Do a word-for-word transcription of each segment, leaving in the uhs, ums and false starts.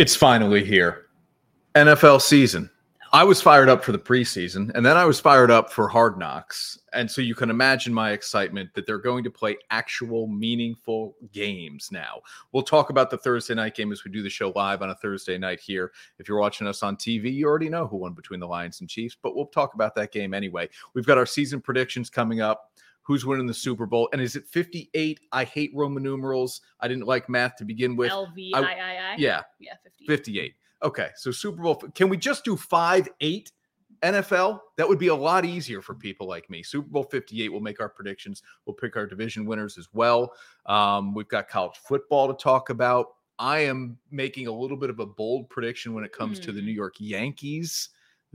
It's finally here. N F L season. I was fired up for the preseason, and then I was fired up for Hard Knocks. And so you can imagine my excitement that they're going to play actual meaningful games now. We'll talk about the Thursday night game as we do the show live on a Thursday night here. If you're watching us on T V, you already know who won between the Lions and Chiefs, but we'll talk about that game anyway. We've got our season predictions coming up. Who's winning the Super Bowl? And is it fifty-eight? I hate Roman numerals. I didn't like math to begin with. L V I I I? I, yeah. Yeah, fifty-eight. fifty-eight. Okay, so Super Bowl. Can we just do five eight N F L? That would be a lot easier for people like me. Super Bowl fifty-eight, we'll make our predictions. We'll pick our division winners as well. Um, we've got college football to talk about. I am making a little bit of a bold prediction when it comes mm. to the New York Yankees.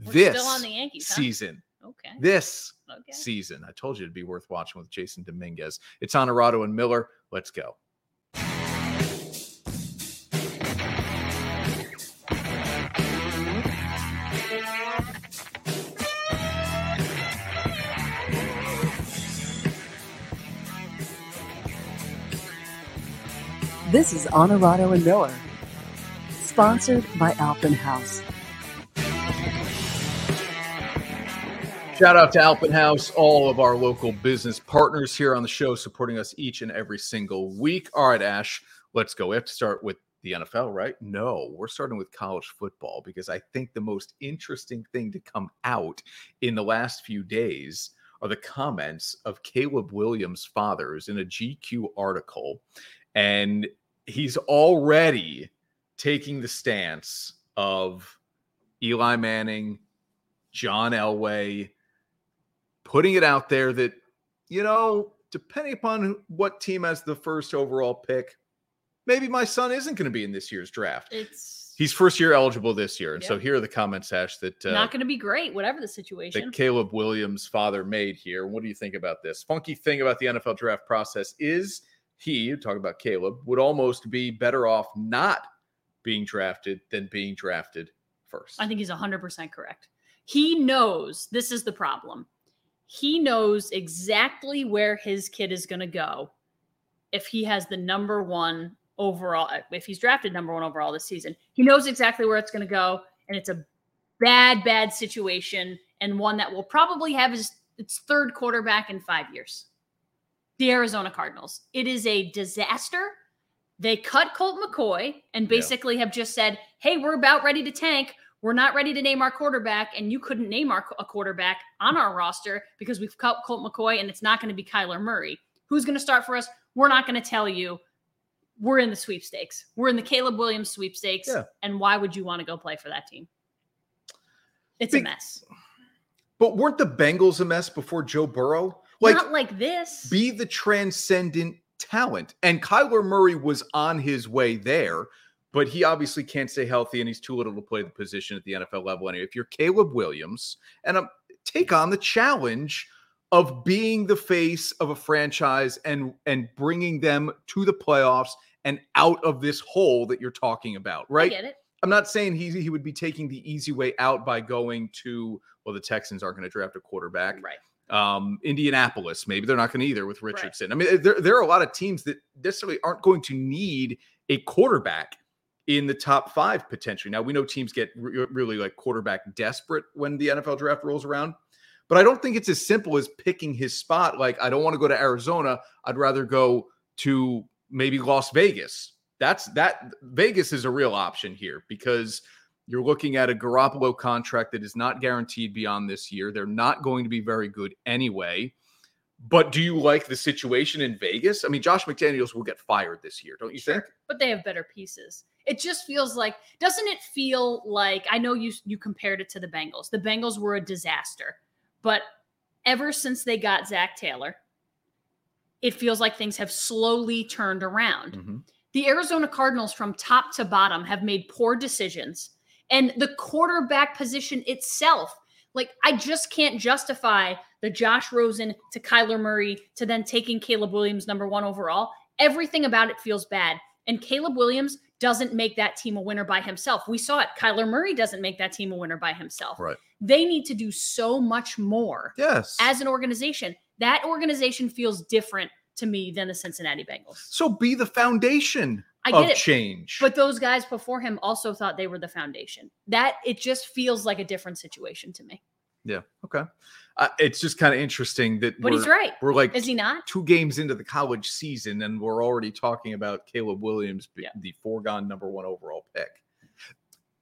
We're this still on the Yankees, huh? season. Okay. This okay. season. I told you it'd be worth watching with Jasson Dominguez. It's Honorato and Miller. Let's go. This is Honorato and Miller, sponsored by Alpenhaus. Shout out to Alpenhaus, all of our local business partners here on the show, supporting us each and every single week. All right, Ash, let's go. We have to start with the N F L, right? No, we're starting with college football because I think the most interesting thing to come out in the last few days are the comments of Caleb Williams' father, who's in a G Q article. And he's already taking the stance of Eli Manning, John Elway, putting it out there that, you know, depending upon what team has the first overall pick, maybe my son isn't going to be in this year's draft. It's He's first year eligible this year. And yep. So here are the comments, Ash, that uh, not going to be great, whatever the situation that Caleb Williams' father made here. What do you think about this? Funky thing about the N F L draft process is he, talking about Caleb, would almost be better off not being drafted than being drafted first. I think he's one hundred percent correct. He knows this is the problem. He knows exactly where his kid is going to go if he has the number one overall, if he's drafted number one overall this season. He knows exactly where it's going to go, and it's a bad, bad situation and one that will probably have his, its third quarterback in five years. The Arizona Cardinals. It is a disaster. They cut Colt McCoy and basically yeah. have just said, hey, we're about ready to tank. We're not ready to name our quarterback. And you couldn't name our, a quarterback on our roster because we've cut Colt McCoy and it's not going to be Kyler Murray. Who's going to start for us? We're not going to tell you. We're in the sweepstakes. We're in the Caleb Williams sweepstakes. Yeah. And why would you want to go play for that team? It's Be- a mess. But weren't the Bengals a mess before Joe Burrow? Like, not like this. Be the transcendent talent. And Kyler Murray was on his way there, but he obviously can't stay healthy, and he's too little to play the position at the N F L level. Anyway, if you're Caleb Williams, and um, take on the challenge of being the face of a franchise and and bringing them to the playoffs and out of this hole that you're talking about, right? I get it. I'm not saying he he would be taking the easy way out by going to, well, the Texans aren't going to draft a quarterback. Right. Um, Indianapolis, maybe they're not going to either with Richardson. Right. I mean, there, there are a lot of teams that necessarily aren't going to need a quarterback in the top five potentially. Now, we know teams get re- really like quarterback desperate when the N F L draft rolls around, but I don't think it's as simple as picking his spot. Like, I don't want to go to Arizona. I'd rather go to maybe Las Vegas. That's that Vegas is a real option here because you're looking at a Garoppolo contract that is not guaranteed beyond this year. They're not going to be very good anyway. But do you like the situation in Vegas? I mean, Josh McDaniels will get fired this year, don't you sure. think? But they have better pieces. It just feels like, doesn't it feel like, I know you you compared it to the Bengals. The Bengals were a disaster. But ever since they got Zach Taylor, it feels like things have slowly turned around. Mm-hmm. The Arizona Cardinals from top to bottom have made poor decisions. And the quarterback position itself, like, I just can't justify the Josh Rosen to Kyler Murray to then taking Caleb Williams number one overall. Everything about it feels bad. And Caleb Williams doesn't make that team a winner by himself. We saw it. Kyler Murray doesn't make that team a winner by himself. Right. They need to do so much more. Yes. As an organization. That organization feels different to me than the Cincinnati Bengals. So be the foundation. I get of it, change. But those guys before him also thought they were the foundation. That it just feels like a different situation to me. Yeah. Okay. Uh, it's just kind of interesting that but we're, he's right. We're like, is he not? Two games into the college season, and we're already talking about Caleb Williams, yeah. the foregone number one overall pick.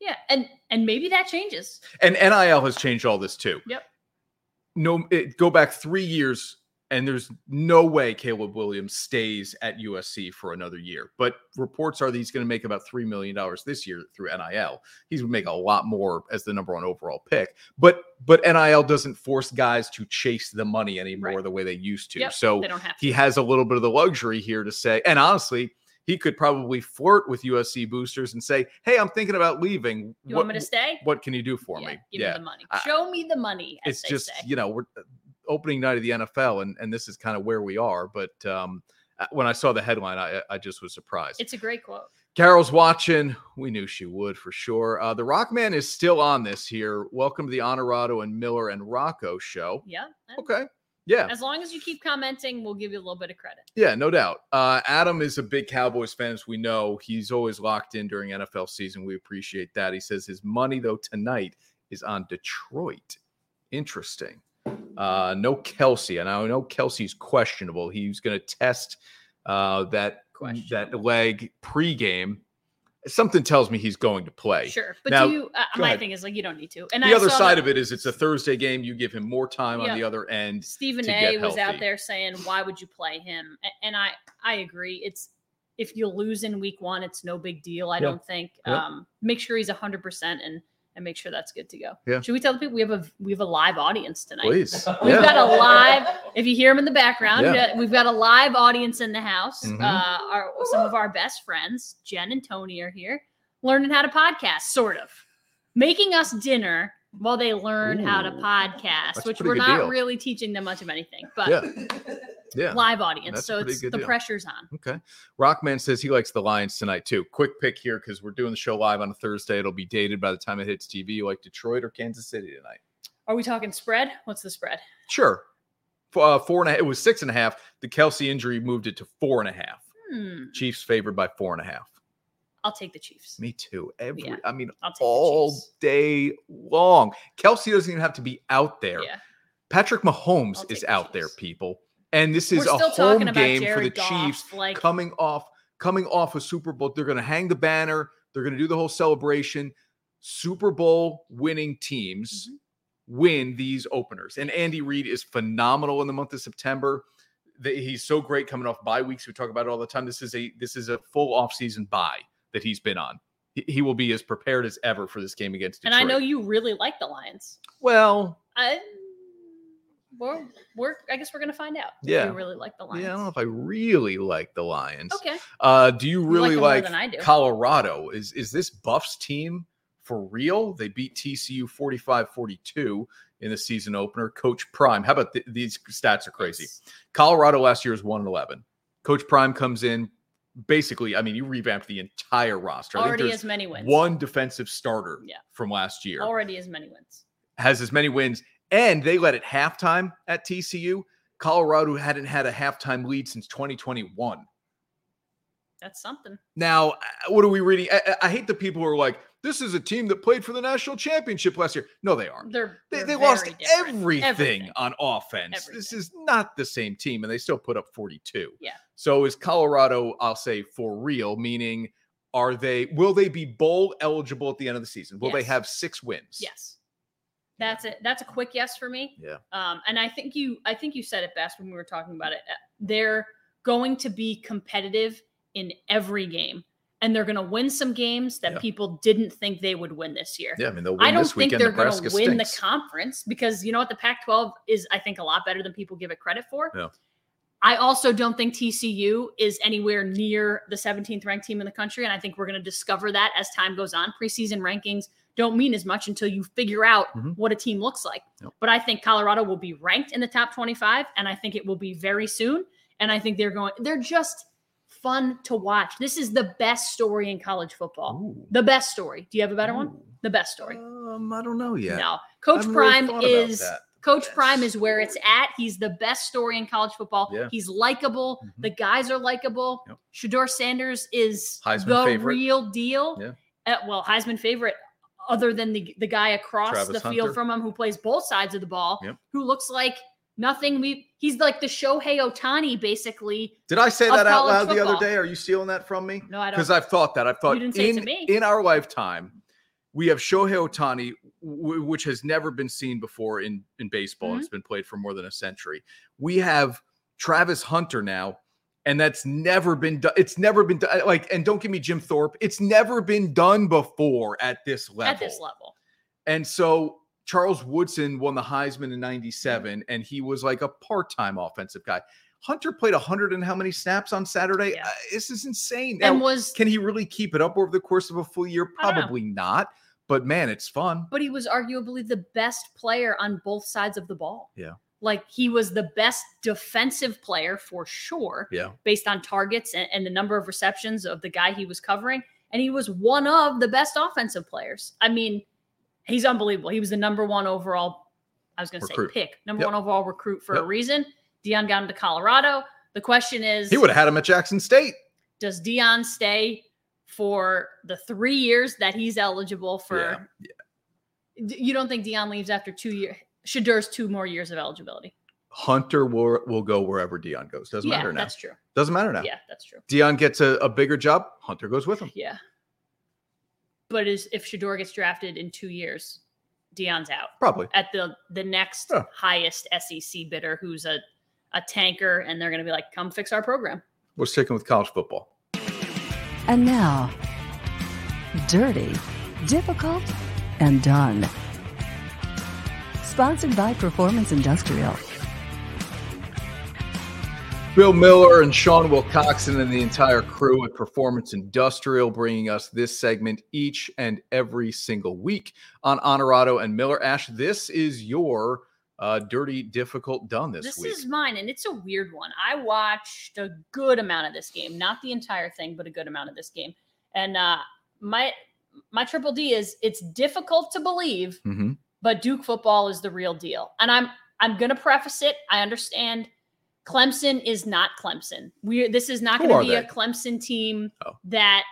Yeah, and and maybe that changes. And N I L has changed all this too. Yep. No, it, go back three years, and there's no way Caleb Williams stays at U S C for another year. But reports are that he's going to make about three million dollars this year through N I L. He's going to make a lot more as the number one overall pick. But but N I L doesn't force guys to chase the money anymore right. the way they used to. Yep, so they don't have to. He has a little bit of the luxury here to say, and honestly, he could probably flirt with U S C boosters and say, hey, I'm thinking about leaving. You what, want me to stay? What can you do for yeah, me? Give yeah. me the money. Show I, me the money. As it's they just, say. You know, we're opening night of the N F L, and, and this is kind of where we are. But um, when I saw the headline, I, I just was surprised. It's a great quote. Carol's watching. We knew she would for sure. Uh, the Rockman is still on this here. Welcome to the Honorato and Miller and Rocco show. Yeah. Okay. Yeah. As long as you keep commenting, we'll give you a little bit of credit. Yeah, no doubt. Uh, Adam is a big Cowboys fan, as we know. He's always locked in during N F L season. We appreciate that. He says his money, though, tonight is on Detroit. Interesting. Uh, no Kelsey. And I know Kelsey's questionable. He's going to test uh, that, that leg pregame. Something tells me he's going to play. Sure. But now, do you, uh, my ahead. thing is like, you don't need to. And the I other side that, of it is it's a Thursday game. You give him more time yeah. on the other end. Stephen A was healthy. out there saying, why would you play him? And I, I agree. It's, if you lose in week one, it's no big deal. I yeah. don't think, yeah. um, make sure he's a hundred percent and, and make sure that's good to go. Yeah. Should we tell the people we have a, we have a live audience tonight? Please. We've yeah. got a live, if you hear them in the background, yeah. we've got a live audience in the house. Mm-hmm. Uh, our, some of our best friends, Jen and Tony, are here learning how to podcast, sort of making us dinner while they learn Ooh, how to podcast, which we're not deal. really teaching them much of anything, but yeah. Yeah. live audience. That's so it's the deal. pressure's on. Okay. Rockman says he likes the Lions tonight too. Quick pick here, because we're doing the show live on a Thursday. It'll be dated by the time it hits T V. You like Detroit or Kansas City tonight? Are we talking spread? What's the spread? Sure. Uh, four and a half. It was six and a half. The Kelsey injury moved it to four and a half. Hmm. Chiefs favored by four and a half. I'll take the Chiefs. Me too. Every, yeah. I mean, all day long. Kelsey doesn't even have to be out there. Yeah. Patrick Mahomes is out there, people. And this is a home game for the Chiefs coming off, coming off a Super Bowl. They're going to hang the banner. They're going to do the whole celebration. Super Bowl winning teams mm-hmm. win these openers. And Andy Reid is phenomenal in the month of September. The, he's so great coming off bye weeks. We talk about it all the time. This is a, this is a full offseason bye that he's been on. He will be as prepared as ever for this game against Detroit. And I know you really like the Lions. Well, I, we're, we're I guess we're going to find out. Yeah. Do you really like the Lions? Yeah, I don't know if I really like the Lions. Okay. Uh, do you really you like, like do. Colorado? Is is this Buffs team for real? They beat T C U forty-five forty-two in the season opener. Coach Prime. How about th- these stats are crazy. Yes. Colorado last year is one and eleven. Coach Prime comes in. Basically, I mean, you revamped the entire roster. Already I think as many wins. One defensive starter yeah. from last year. Already as many wins. Has as many wins. And they led at halftime at T C U. Colorado hadn't had a halftime lead since twenty twenty-one. That's something. Now, what are we reading? I, I hate the people who are like, this is a team that played for the national championship last year. No, they aren't. They're, they're they they lost everything, everything on offense. Everything. This is not the same team, and they still put up forty-two. Yeah. So is Colorado, I'll say, for real, meaning are they will they be bowl eligible at the end of the season? Will yes. they have six wins? Yes. That's it. That's a quick yes for me. Yeah. Um, and I think you I think you said it best when we were talking about it. They're going to be competitive in every game. And they're going to win some games that yeah. people didn't think they would win this year. Yeah, I mean, they'll win I don't this think weekend, they're going to win stinks. the conference because, you know what, the Pac twelve is, I think, a lot better than people give it credit for. Yeah. I also don't think T C U is anywhere near the seventeenth ranked team in the country, and I think we're going to discover that as time goes on. Preseason rankings don't mean as much until you figure out mm-hmm. what a team looks like. Yep. But I think Colorado will be ranked in the top twenty-five, and I think it will be very soon. And I think they're going – they're just – fun to watch. This is the best story in college football. Ooh. The best story. Do you have a better Ooh. one? The best story. Um, I don't know yet. No. Coach Prime really is Coach yes. Prime is where it's at. He's the best story in college football. Yeah. He's likable. Mm-hmm. The guys are likable. Yep. Shadur Sanders is Heisman the favorite. Real deal. Yeah. Uh, well, Heisman favorite, other than the, the guy across Travis the Hunter. Field from him who plays both sides of the ball, yep. who looks like nothing. We He's like the Shohei Ohtani, basically. Did I say that out loud football. The other day? Are you stealing that from me? No, I don't. Because I've thought that. I've thought you didn't say in, it to me. In our lifetime, we have Shohei Ohtani, w- which has never been seen before in, in baseball. Mm-hmm. It's been played for more than a century. We have Travis Hunter now, and that's never been done. It's never been done. Like, and don't give me Jim Thorpe. It's never been done before at this level. At this level. And so Charles Woodson won the Heisman in ninety-seven, and he was like a part-time offensive guy. Hunter played one hundred and how many snaps on Saturday? Yeah. Uh, this is insane. And now, was can he really keep it up over the course of a full year? Probably not. But man, it's fun. But he was arguably the best player on both sides of the ball. Yeah. Like, he was the best defensive player for sure, yeah. based on targets and, and the number of receptions of the guy he was covering. And he was one of the best offensive players. I mean, he's unbelievable. He was the number one overall, I was going to say pick, number yep. one overall recruit for yep. a reason. Deion got him to Colorado. The question is, he would have had him at Jackson State. Does Deion stay for the three years that he's eligible for? Yeah. Yeah. You don't think Deion leaves after two years? Shadur's two more years of eligibility. Hunter will will go wherever Deion goes. Doesn't yeah, matter now. That's true. Doesn't matter now. Yeah, that's true. Deion gets a, a bigger job. Hunter goes with him. Yeah. But is if Shadur gets drafted in two years, Deion's out. Probably. At the, the next yeah. highest S E C bidder who's a, a tanker, and they're going to be like, come fix our program. We're sticking with college football. And now, dirty, difficult, and done. Sponsored by Performance Industrial. Bill Miller and Sean Wilcoxon and the entire crew at Performance Industrial bringing us this segment each and every single week on Honorato and Miller. Ash, this is your uh, Dirty, Difficult, Done this, this week. This is mine, and it's a weird one. I watched a good amount of this game. Not the entire thing, but a good amount of this game. And uh, my, my triple D is, it's difficult to believe, mm-hmm. but Duke football is the real deal. And I'm I'm going to preface it. I understand Clemson is not Clemson. We This is not going to be they? a Clemson team oh. that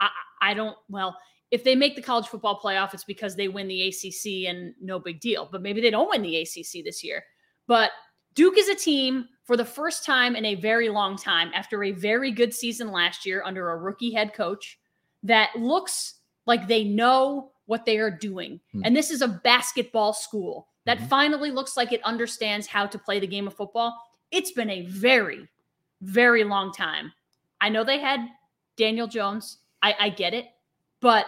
I, I don't – well, if they make the college football playoff, it's because they win the A C C and no big deal. But maybe they don't win the A C C this year. But Duke is a team for the first time in a very long time after a very good season last year under a rookie head coach that looks like they know – what they are doing. Hmm. And this is a basketball school that mm-hmm. finally looks like it understands how to play the game of football. It's been a very, very long time. I know they had Daniel Jones. I, I get it, but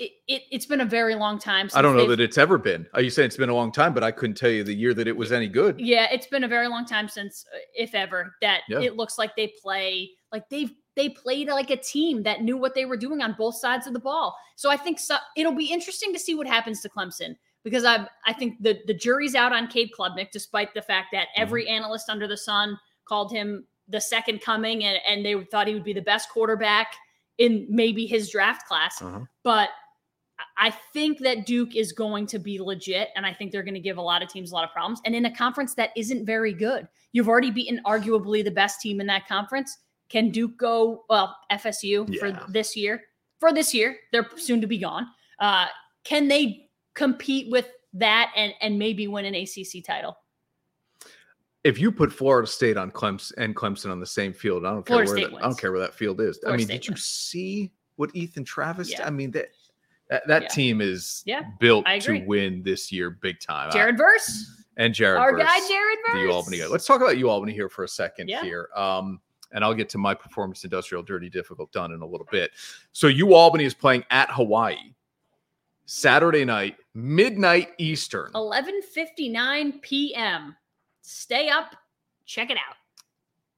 it, it, it's been a very long time. Since I don't know that it's ever been. Are you saying it's been a long time, but I couldn't tell you the year that it was any good. Yeah. It's been a very long time since, if ever, that yeah. it looks like they play, like they've, They played like a team that knew what they were doing on both sides of the ball. So I think so, it'll be interesting to see what happens to Clemson, because I I think the, the jury's out on Cade Klubnick, despite the fact that every mm-hmm. analyst under the sun called him the second coming, and, and they thought he would be the best quarterback in maybe his draft class. Uh-huh. But I think that Duke is going to be legit, and I think they're going to give a lot of teams a lot of problems. And in a conference that isn't very good, you've already beaten arguably the best team in that conference. Can Duke go, well, F S U yeah. for this year? For this year, they're soon to be gone. Uh, can they compete with that and, and maybe win an A C C title? If you put Florida State on Clemson and Clemson on the same field, I don't care, where that, I don't care where that field is. Florida I mean, State did wins. You see what Ethan Travis yeah. did? I mean, that that, that yeah. team is yeah. built to win this year big time. Jared Verse. And Jared Our Verse. Our guy, Jared Verse. The Albany guy. Let's talk about UAlbany here for a second yeah. here. Um And I'll get to my Performance Industrial Dirty Difficult Done in a little bit. So UAlbany is playing at Hawaii Saturday night, midnight Eastern. eleven fifty-nine p.m. Stay up. Check it out.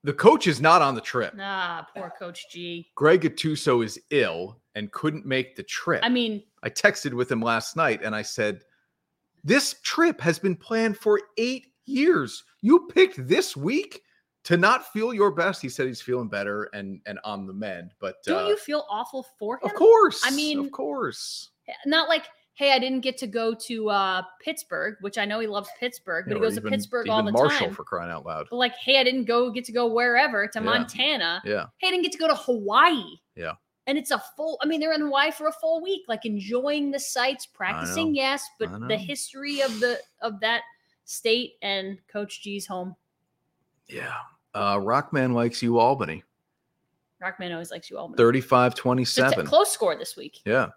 The coach is not on the trip. Ah, poor Coach G. Greg Gattuso is ill and couldn't make the trip. I mean, I texted with him last night and I said, this trip has been planned for eight years. You picked this week to not feel your best. He said he's feeling better and and on the mend. But don't uh, you feel awful for him? Of course. I mean, of course. Not like, hey, I didn't get to go to uh, Pittsburgh, which I know he loves Pittsburgh, but yeah, he goes even, to Pittsburgh all the Marshall, time. For crying out loud. But like, hey, I didn't go get to go wherever, to yeah. Montana. Yeah. Hey, I didn't get to go to Hawaii. Yeah. And it's a full, I mean, they're in Hawaii for a full week, like enjoying the sights, practicing, yes, but the history of the of that state and Coach G's home. Yeah. Uh, Rockman likes you, Albany. Rockman always likes you, Albany. thirty-five twenty-seven. It's a close score this week. Yeah.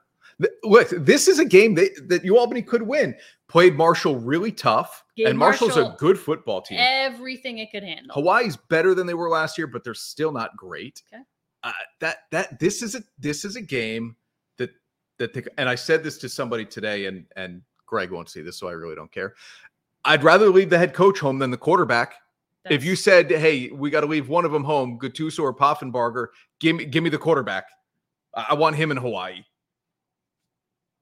Look, this is a game that, that UAlbany could win. Played Marshall really tough, Gave and Marshall's Marshall, a good football team. Everything it could handle. Hawaii's better than they were last year, but they're still not great. Okay. Uh, that that this is a this is a game that that they, and I said this to somebody today, and and Greg won't see this, so I really don't care. I'd rather leave the head coach home than the quarterback. That's, if you said, "Hey, we got to leave one of them home, Gattuso or Poffenbarger," give me give me the quarterback. I, I want him in Hawaii.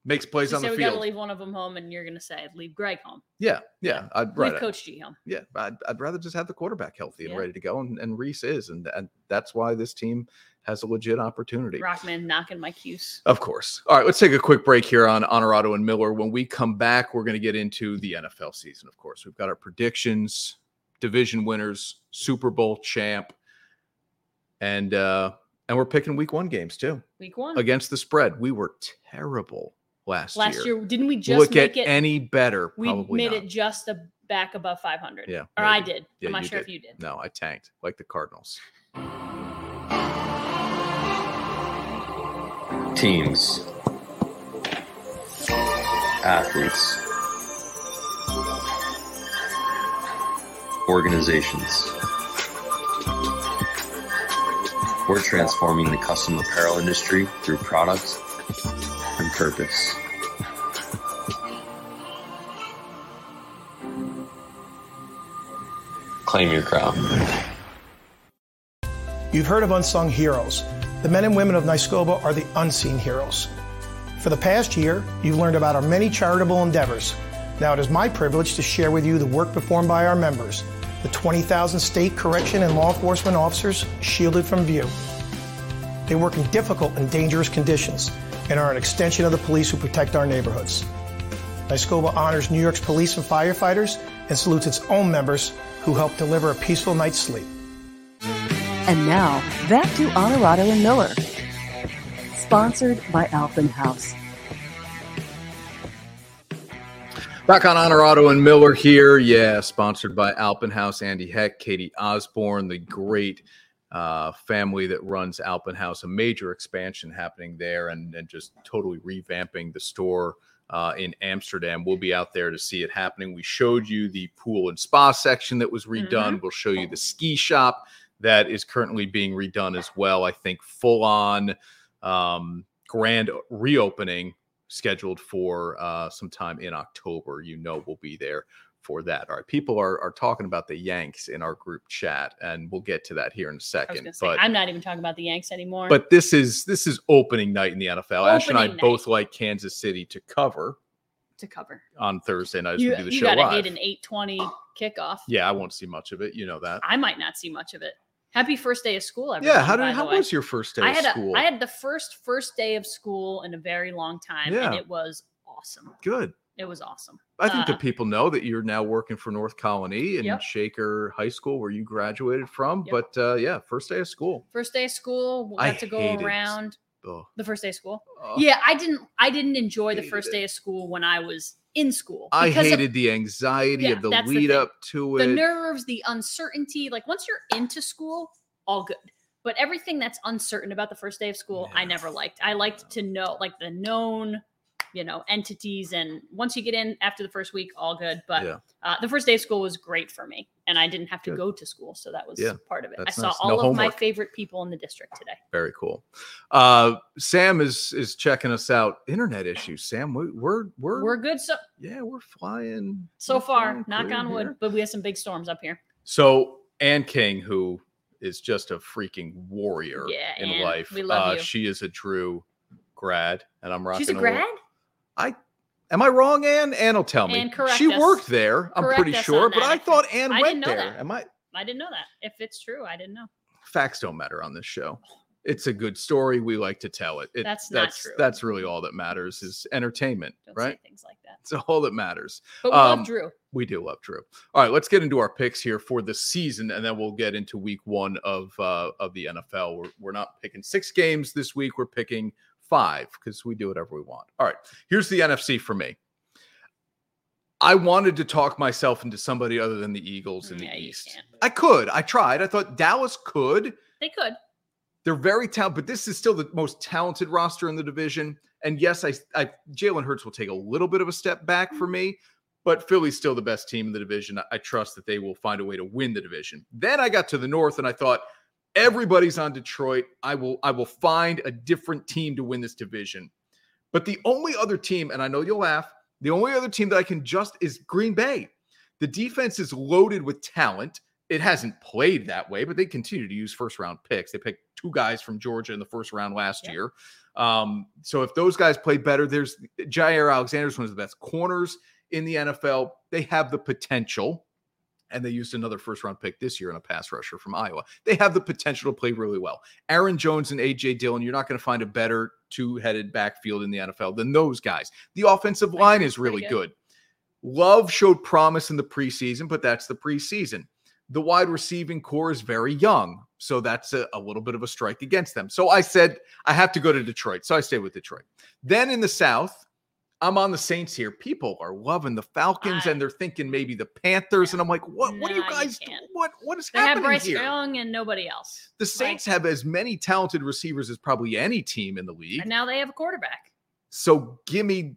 Makes plays on the field. We got to leave one of them home, and you're going to say, leave Greg home. Yeah, yeah. yeah. I'd rather leave Coach G home. Yeah, I'd, I'd rather just have the quarterback healthy and yeah. ready to go, and, and Reese is, and, and that's why this team has a legit opportunity. Rockman knocking my cues. Of course. All right, let's take a quick break here on Honorato and Miller. When we come back, we're going to get into the N F L season, of course. We've got our predictions, division winners, Super Bowl champ, and uh, and we're picking week one games too. Week one. Against the spread. We were terrible. Last, Last year. year, didn't we just look make at it any better? We Probably made not. it just a back above five hundred. Yeah, or maybe. I did. Yeah, I'm not sure did. if you did. No, I tanked like the Cardinals. Teams, athletes, organizations. We're transforming the custom apparel industry through products and purpose. Claim your crown. You've heard of unsung heroes. The men and women of NYSCOBA are the unseen heroes. For the past year, you've learned about our many charitable endeavors. Now it is my privilege to share with you the work performed by our members, the twenty thousand state correction and law enforcement officers shielded from view. They work in difficult and dangerous conditions and are an extension of the police who protect our neighborhoods. NYSCOBA honors New York's police and firefighters and salutes its own members who help deliver a peaceful night's sleep. And now, back to Honorato and Miller, sponsored by Alpenhaus. Back on Honorato and Miller here, yeah, sponsored by Alpenhaus, Andy Heck, Katie Osborne, the great Uh, family that runs Alpenhaus, a major expansion happening there, and, and just totally revamping the store uh, in Amsterdam. We'll be out there to see it happening. We showed you the pool and spa section that was redone. Mm-hmm. We'll show you the ski shop that is currently being redone as well. I think full-on um, grand reopening scheduled for uh, sometime in October. You know we'll be there for that. All right, people are are talking about the Yanks in our group chat, and we'll get to that here in a second. I was gonna say, but I'm not even talking about the Yanks anymore. But this is this is opening night in the N F L. Opening Ash and I night. both like Kansas City to cover. To cover on Thursday night. You, do the you show gotta live. Need an eight twenty kickoff. Yeah, I won't see much of it. You know that. I might not see much of it. Happy first day of school, everyone. Yeah, how did how was your first day I of had school? A, I had the first first day of school in a very long time, yeah. and it was awesome. Good. It was awesome. I think uh, the people know that you're now working for North Colony and yep. Shaker High School, where you graduated from. Yep. But uh, yeah, first day of school. First day of school. We we'll got to go around oh. the first day of school. Oh. Yeah, I didn't. I didn't enjoy the first it. day of school when I was in school. I hated of, the anxiety yeah, of the lead the up to it, the nerves, the uncertainty. Like once you're into school, all good. But everything that's uncertain about the first day of school, yeah. I never liked. I liked to know, like the known. You know, entities, and once you get in after the first week, all good. But yeah. uh, the first day of school was great for me, and I didn't have to good. go to school, so that was yeah, part of it. I saw nice. all no of homework. my favorite people in the district today. Very cool. Uh, Sam is is checking us out. Internet issues, Sam. We, we're we're we're good. So yeah, we're flying so we're far. Flying knock on wood, here. But we have some big storms up here. So Ann King, who is just a freaking warrior yeah, in Ann, life, we love uh, you. She is a Drew grad, and I'm rocking. She's a grad. I am I wrong, Ann? Ann will tell me. She us. worked there, I'm correct pretty sure, but I thought Ann I went there. That. Am I? I didn't know that. If it's true, I didn't know. Facts don't matter on this show. it's a good story. We like to tell it. it that's not that's, true. That's really all that matters is entertainment, Don't right? Say things like that. It's all that matters. But we um, love Drew. We do love Drew. All right, let's get into our picks here for the season, and then we'll get into week one of uh, of the N F L. We're we're not picking six games this week. We're picking five because we do whatever we want. All right, here's the N F C for me. I wanted to talk myself into somebody other than the Eagles in yeah, the East. I could. I tried. I thought Dallas could. They could. They're very talented, but this is still the most talented roster in the division. And yes, I, I Jalen Hurts will take a little bit of a step back for me, but Philly's still the best team in the division. I, I trust that they will find a way to win the division. Then I got to the North, and I thought everybody's on Detroit. I will, I will find a different team to win this division. But the only other team, and I know you'll laugh, the only other team that I can just is Green Bay. The defense is loaded with talent. It hasn't played that way, but they continue to use first-round picks. They picked two guys from Georgia in the first round last yeah. year. Um, so if those guys play better, there's Jair Alexander's one of the best corners in the N F L. They have the potential, and they used another first-round pick this year in a pass rusher from Iowa. They have the potential to play really well. Aaron Jones and A J. Dillon, you're not going to find a better two-headed backfield in the N F L than those guys. The offensive line is really good. good. Love showed promise in the preseason, but that's the preseason. The wide receiving core is very young, so that's a, a little bit of a strike against them. So I said, I have to go to Detroit, so I stay with Detroit. Then in the South, I'm on the Saints here. People are loving the Falcons, I, and they're thinking maybe the Panthers, yeah. and I'm like, what What no, are you guys doing? What, what is they happening here? They have Bryce Young and nobody else. The Saints like, have as many talented receivers as probably any team in the league. And now they have a quarterback. So give me,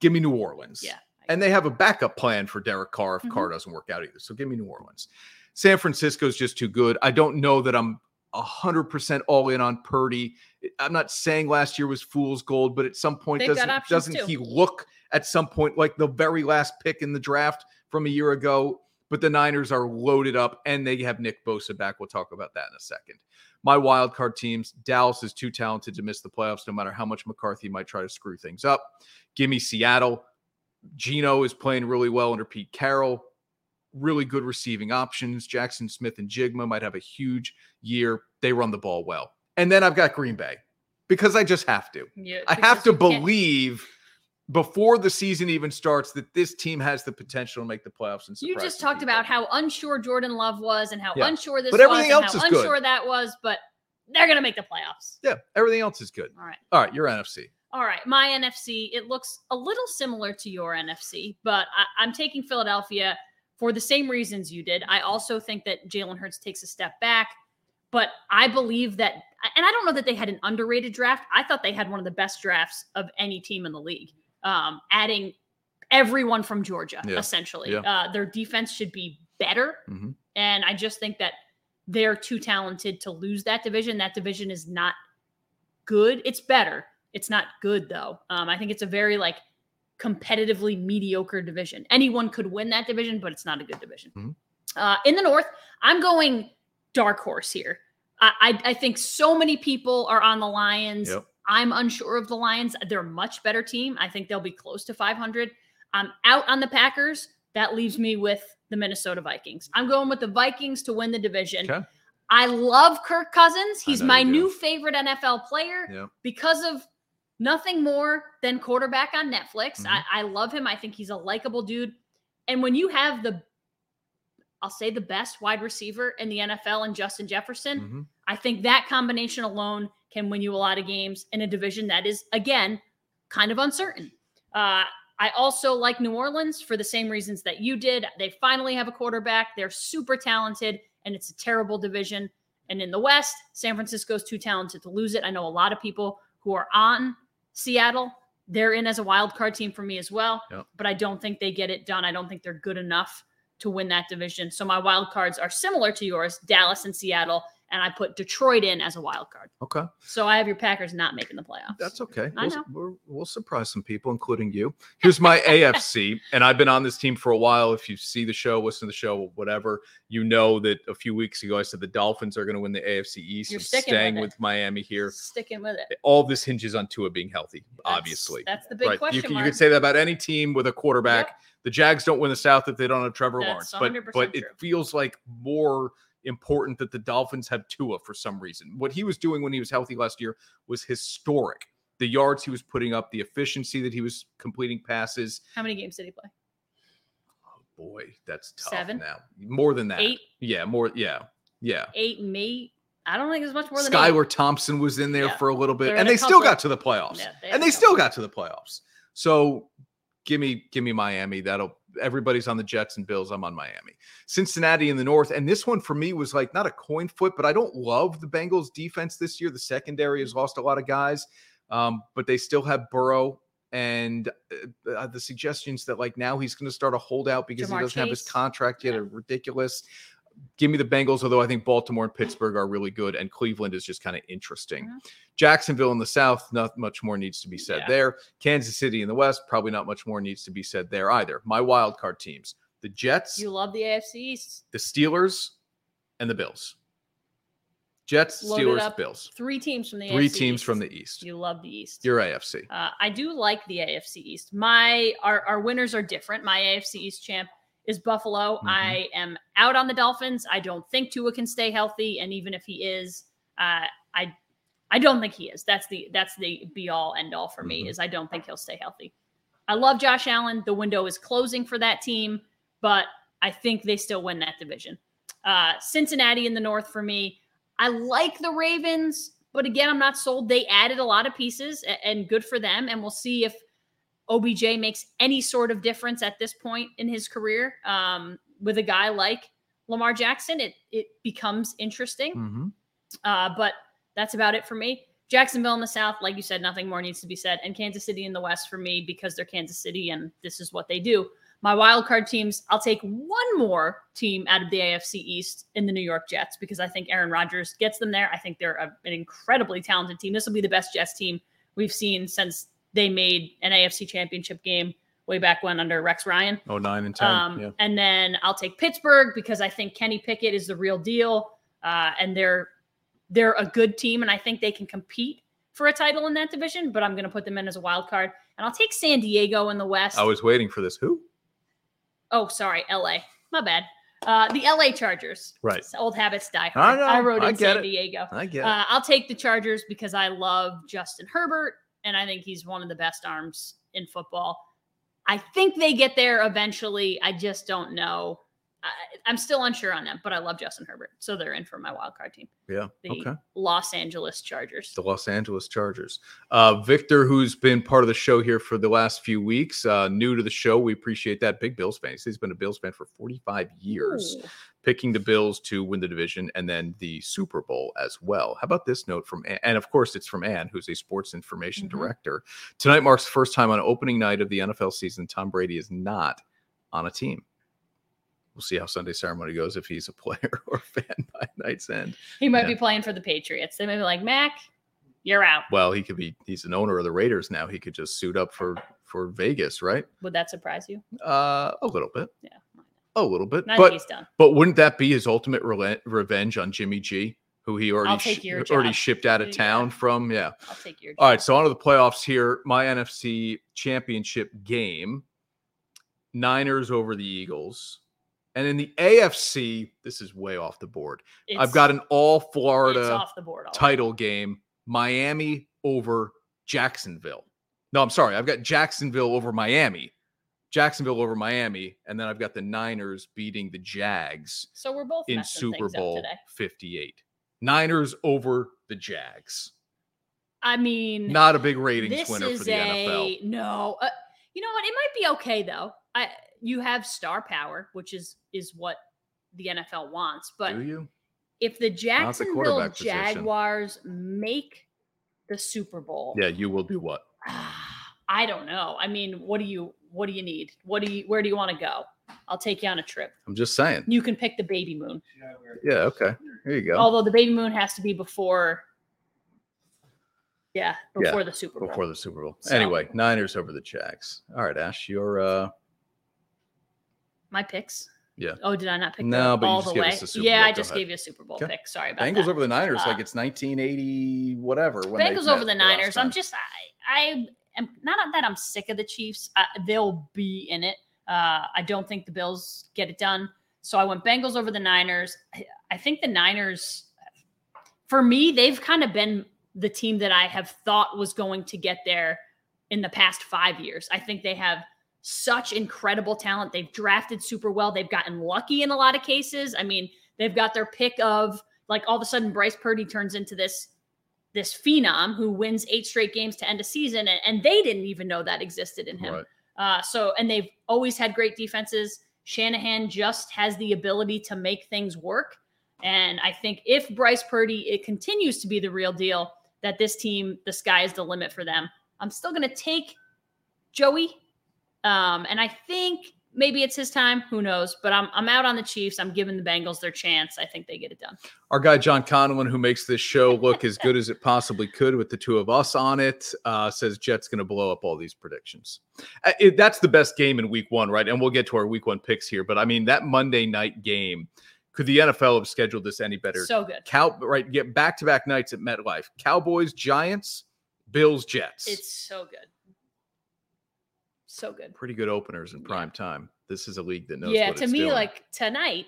give me New Orleans. Yeah, and they have a backup plan for Derek Carr if mm-hmm. Carr doesn't work out either, so give me New Orleans. San Francisco is just too good. I don't know that I'm one hundred percent all in on Purdy. I'm not saying last year was fool's gold, but at some point, doesn't, doesn't he look at some point like the very last pick in the draft from a year ago? But the Niners are loaded up, and they have Nick Bosa back. We'll talk about that in a second. My wild card teams, Dallas is too talented to miss the playoffs, no matter how much McCarthy might try to screw things up. Give me Seattle. Geno is playing really well under Pete Carroll. Really good receiving options. Jackson Smith and Jigma might have a huge year. They run the ball well. And then I've got Green Bay because I just have to. Yeah, I have to believe can't. before the season even starts that this team has the potential to make the playoffs. And you just talked people. about how unsure Jordan Love was and how yeah. unsure this but everything was else and how is unsure good. that was, but they're going to make the playoffs. Yeah, everything else is good. All right. All right, your N F C. All right, my N F C, it looks a little similar to your N F C, but I, I'm taking Philadelphia for the same reasons you did. I also think that Jalen Hurts takes a step back, but I believe that, and I don't know that they had an underrated draft. I thought they had one of the best drafts of any team in the league, um, adding everyone from Georgia, yeah. essentially. Yeah. Uh, their defense should be better, mm-hmm. and I just think that they're too talented to lose that division. That division is not good. It's better. It's not good, though. Um, I think it's a very, like, competitively mediocre division. Anyone could win that division, but it's not a good division. Mm-hmm. Uh, in the North, I'm going dark horse here. I, I, I think so many people are on the Lions. Yep. I'm unsure of the Lions. They're a much better team. I think they'll be close to five hundred. I'm out on the Packers. That leaves me with the Minnesota Vikings. I'm going with the Vikings to win the division. Okay. I love Kirk Cousins. He's my new favorite N F L player yep. because of nothing more than Quarterback on Netflix. Mm-hmm. I, I love him. I think he's a likable dude. And when you have the, I'll say the best wide receiver in the N F L and Justin Jefferson, mm-hmm. I think that combination alone can win you a lot of games in a division that is, again, kind of uncertain. Uh, I also like New Orleans for the same reasons that you did. They finally have a quarterback. They're super talented, and it's a terrible division. And in the West, San Francisco's too talented to lose it. I know a lot of people who are on Seattle, they're in as a wild card team for me as well, yep. but I don't think they get it done. I don't think they're good enough to win that division. So my wild cards are similar to yours, Dallas and Seattle, and I put Detroit in as a wild card. Okay. So I have your Packers not making the playoffs. That's okay. I we'll, know. We're, we'll surprise some people, including you. Here's my A F C, and I've been on this team for a while. If you see the show, listen to the show, whatever, you know that a few weeks ago I said the Dolphins are going to win the A F C East. You're I'm sticking staying with, with Miami here. Sticking with it. All of this hinges on Tua being healthy, that's, obviously. That's the big right? question you can, mark. You could say that about any team with a quarterback. Yep. The Jags don't win the South if they don't have Trevor that's Lawrence. But, but it feels like more – important that the Dolphins have Tua for some reason. What he was doing when he was healthy last year was historic. The yards he was putting up, the efficiency that he was completing passes. How many games did he play? Oh, boy, that's tough. Seven? Now. More than that. Eight? Yeah, more. Yeah, yeah. Eight, maybe. I don't think it was much more than Skylar that. Skylar Thompson was in there yeah. for a little bit, and they still got to the playoffs. Yeah, they and they still got to the playoffs. So give me give me Miami. That'll everybody's on the Jets and Bills. I'm on Miami. Cincinnati in the North. And this one for me was like not a coin flip, but I don't love the Bengals defense this year. The secondary has lost a lot of guys, um, but they still have Burrow. And uh, the suggestions that like now he's going to start a holdout because Jamar he doesn't Chase. have his contract yet yeah. are ridiculous. Give me the Bengals, although I think Baltimore and Pittsburgh are really good, and Cleveland is just kind of interesting. Mm-hmm. Jacksonville in the South, not much more needs to be said yeah. there. Kansas City in the West, probably not much more needs to be said there either. My wildcard teams, the Jets. You love the A F C East. The Steelers and the Bills. Jets, Loaded Steelers, Bills. Three teams from the three A F C East. Three teams from the East. You love the East. Your A F C. Uh, I do like the A F C East. My our, our winners are different. My A F C East champ is Buffalo. Mm-hmm. I am out on the Dolphins. I don't think Tua can stay healthy. And even if he is, uh, I I don't think he is. That's the that's the be-all, end-all for me, mm-hmm. is I don't think he'll stay healthy. I love Josh Allen. The window is closing for that team, but I think they still win that division. Uh, Cincinnati in the North for me. I like the Ravens, but again, I'm not sold. They added a lot of pieces, and, and good for them, and we'll see if O B J makes any sort of difference at this point in his career. Um, with a guy like Lamar Jackson, it it becomes interesting. Mm-hmm. Uh, but that's about it for me. Jacksonville in the South, like you said, nothing more needs to be said. And Kansas City in the West for me, because they're Kansas City and this is what they do. My wildcard teams, I'll take one more team out of the A F C East in the New York Jets, because I think Aaron Rodgers gets them there. I think they're a, an incredibly talented team. This will be the best Jets team we've seen since they made an A F C championship game way back when under Rex Ryan. Oh, nine and ten. Um, yeah. And then I'll take Pittsburgh, because I think Kenny Pickett is the real deal. Uh, and they're, they're a good team. And I think they can compete for a title in that division, but I'm going to put them in as a wild card. And I'll take San Diego in the West. I was waiting for this. Who? Oh, sorry. L A. My bad. Uh, the L A Chargers. Right. It's old habits die hard. I know. I wrote in I San it. Diego. I get it. Uh, I'll take the Chargers because I love Justin Herbert. And I think he's one of the best arms in football. I think they get there eventually. I just don't know. I, I'm still unsure on them, but I love Justin Herbert. So they're in for my wild card team. Yeah. The okay. Los Angeles Chargers. The Los Angeles Chargers. Uh, Victor, who's been part of the show here for the last few weeks, uh, new to the show. We appreciate that. Big Bills fan. He's been a Bills fan for forty-five years, Ooh. Picking the Bills to win the division and then the Super Bowl as well. How about this note from Ann? And of course, it's from Ann, who's a sports information mm-hmm. director. Tonight marks the first time on opening night of the N F L season Tom Brady is not on a team. We'll see how Sunday ceremony goes, if he's a player or fan by night's end. He might yeah. be playing for the Patriots. They might be like, Mac, you're out. Well, he could be. He's an owner of the Raiders now. He could just suit up for, for Vegas, right? Would that surprise you? Uh, a little bit. Yeah, a little bit. Not but he's done. But wouldn't that be his ultimate re- revenge on Jimmy G, who he already sh- already shipped out of town job. from? Yeah. I'll take your. Job. All right. So on to the playoffs here. My N F C Championship game: Niners over the Eagles. And in the A F C, this is way off the board. It's, I've got an all Florida title game, Miami over Jacksonville. No, I'm sorry. I've got Jacksonville over Miami, Jacksonville over Miami. And then I've got the Niners beating the Jags. So we're both in Super Bowl fifty-eight. Niners over the Jags. I mean, not a big ratings winner for the N F L. No, uh, you know what? It might be okay though. I, You have star power, which is is what the N F L wants. But do you? If the Jacksonville the Jaguars position. make the Super Bowl, yeah, you will do what? I don't know. I mean, what do you what do you need? What do you where do you want to go? I'll take you on a trip. I'm just saying. You can pick the baby moon. Yeah, okay. There you go. Although the baby moon has to be before. Yeah, before yeah, the Super Bowl. Before the Super Bowl. So. Anyway, Niners over the Jags. All right, Ash, you're. Uh, My picks? Yeah. Oh, did I not pick no, but all you just the gave way? Us a Super yeah, Bowl. I just ahead. gave you a Super Bowl okay. pick. Sorry about Bengals that. Bengals over the Niners, uh, like it's nineteen eighty, whatever. When Bengals over the Niners. I'm just, I, I am not that I'm sick of the Chiefs. I, they'll be in it. Uh, I don't think the Bills get it done. So I went Bengals over the Niners. I think the Niners, for me, they've kind of been the team that I have thought was going to get there in the past five years. I think they have such incredible talent. They've drafted super well. They've gotten lucky in a lot of cases. I mean, they've got their pick of, like, all of a sudden Bryce Purdy turns into this this phenom who wins eight straight games to end a season, and, and they didn't even know that existed in him. Right. Uh, so, and they've always had great defenses. Shanahan just has the ability to make things work. And I think if Bryce Purdy, it continues to be the real deal, that this team, the sky is the limit for them. I'm still going to take Joey. Um, and I think maybe it's his time. Who knows? But I'm I'm out on the Chiefs. I'm giving the Bengals their chance. I think they get it done. Our guy, John Conlon, who makes this show look as good as it possibly could with the two of us on it, uh, says Jets going to blow up all these predictions. Uh, it, that's the best game in week one, right? And we'll get to our week one picks here. But, I mean, that Monday night game, could the N F L have scheduled this any better? So good. Cow, right, get back-to-back nights at MetLife. Cowboys, Giants, Bills, Jets. It's so good. So good. Pretty good openers in prime yeah. time. This is a league that knows. Yeah, what to it's me, doing. Like tonight,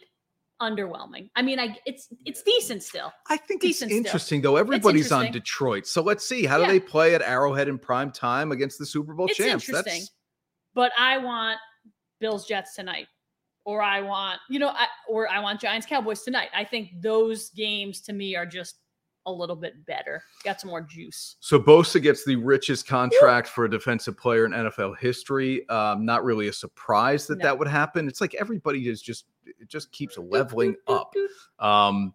underwhelming. I mean, I it's it's decent still. I think decent it's interesting still. Though. Everybody's interesting. On Detroit, so let's see how yeah. do they play at Arrowhead in prime time against the Super Bowl it's champs. Interesting. That's... But I want Bills Jets tonight, or I want you know, I, or I want Giants Cowboys tonight. I think those games to me are just a little bit better. Got some more juice. So Bosa gets the richest contract for a defensive player in N F L history. Um, not really a surprise that no. that would happen. It's like everybody is just, it just keeps leveling up. Um,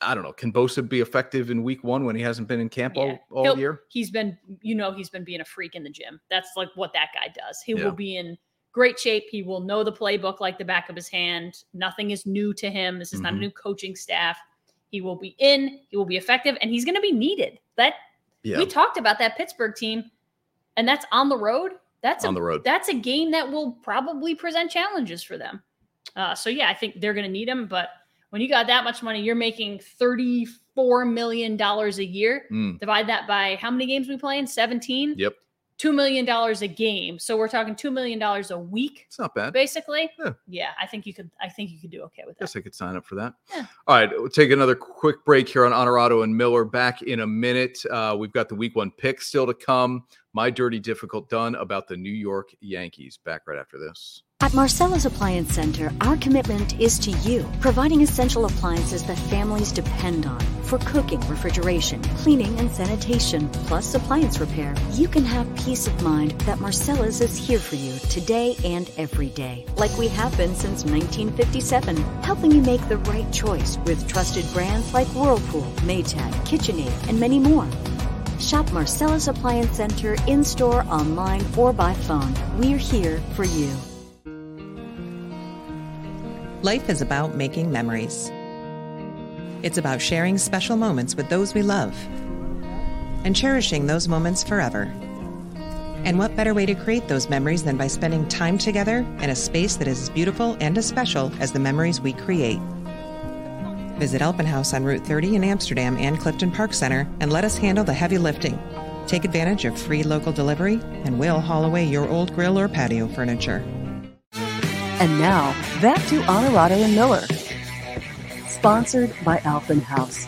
I don't know. Can Bosa be effective in week one when he hasn't been in camp yeah. all, all year? He's been, you know, he's been being a freak in the gym. That's like what that guy does. He yeah. will be in great shape. He will know the playbook like the back of his hand. Nothing is new to him. This is mm-hmm. not a new coaching staff. He will be in, he will be effective, and he's going to be needed. That yeah. we talked about that Pittsburgh team, and that's on the road. That's on a, the road. That's a game that will probably present challenges for them. Uh, so, yeah, I think they're going to need him. But when you got that much money, you're making thirty-four million dollars a year. Mm. Divide that by how many games we play in? seventeen? Yep. two million dollars a game. So we're talking two million dollars a week. It's not bad. Basically. Yeah. yeah. I think you could, I think you could do okay with that. I guess I could sign up for that. Yeah. All right. We'll take another quick break here on Honorato and Miller. Back in a minute. Uh, we've got the week one pick still to come. My dirty difficult done about the New York Yankees. Back right after this. At Marcella's Appliance Center, our commitment is to you, providing essential appliances that families depend on for cooking, refrigeration, cleaning, and sanitation, plus appliance repair. You can have peace of mind that Marcella's is here for you today and every day, like we have been since nineteen fifty-seven, helping you make the right choice with trusted brands like Whirlpool, Maytag, KitchenAid, and many more. Shop Marcella's Appliance Center in-store, online, or by phone. We're here for you. Life is about making memories. It's about sharing special moments with those we love and cherishing those moments forever. And what better way to create those memories than by spending time together in a space that is as beautiful and as special as the memories we create. Visit Alpenhaus on Route thirty in Amsterdam and Clifton Park Center and let us handle the heavy lifting. Take advantage of free local delivery and we'll haul away your old grill or patio furniture. And now, back to Honorato and Miller, sponsored by Alpenhaus.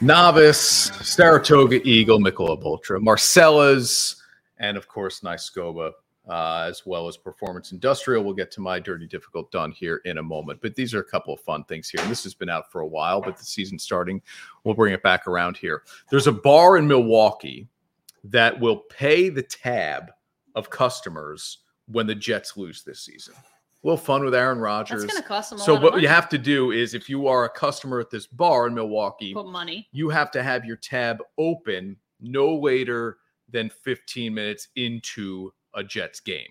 Novice, Saratoga Eagle, Michelob Ultra, Marcella's, and of course, NYSCOBA, uh, as well as Performance Industrial. We'll get to my dirty, difficult done here in a moment. But these are a couple of fun things here. And this has been out for a while, but the season's starting. We'll bring it back around here. There's a bar in Milwaukee that will pay the tab of customers when the Jets lose this season. A little fun with Aaron Rodgers. That's going to cost them a lot of money. So what you have to do is, if you are a customer at this bar in Milwaukee, put money. You have to have your tab open no later than fifteen minutes into a Jets game.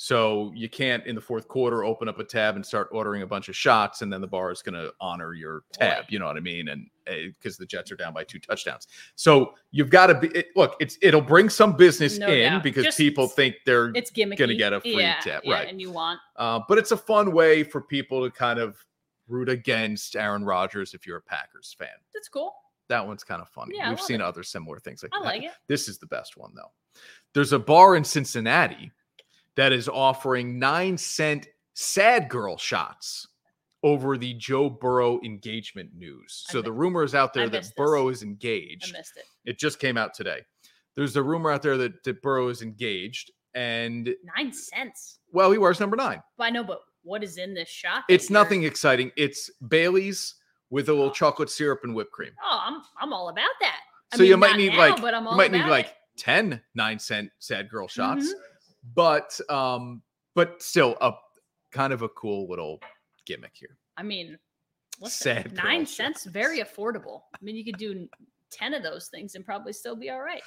So you can't, in the fourth quarter, open up a tab and start ordering a bunch of shots, and then the bar is going to honor your tab. Right. You know what I mean? And because the Jets are down by two touchdowns. So you've got to be it, – look, it's it'll bring some business no in doubt. Because Just, people think they're going to get a free yeah, tab. Yeah, right. And you want uh, – but it's a fun way for people to kind of root against Aaron Rodgers if you're a Packers fan. That's cool. That one's kind of funny. Yeah, We've seen it. other similar things like I that. I like it. This is the best one, though. There's a bar in Cincinnati – that is offering nine cent sad girl shots over the Joe Burrow engagement news. So the rumor is out there that Burrow is engaged. I missed it. It just came out today. There's the rumor out there that, that Burrow is engaged. And nine cents. Well, he wears number nine. Well, I know, but what is in this shot? It's nothing exciting. It's Bailey's with a little oh. chocolate syrup and whipped cream. Oh, I'm I'm all about that. I so mean, you might need now, like you might need it. like ten nine cent sad girl shots, mm-hmm. but um, but still a kind of a cool little gimmick here. I mean, listen, nine cents very affordable. I mean, you could do ten of those things and probably still be all right.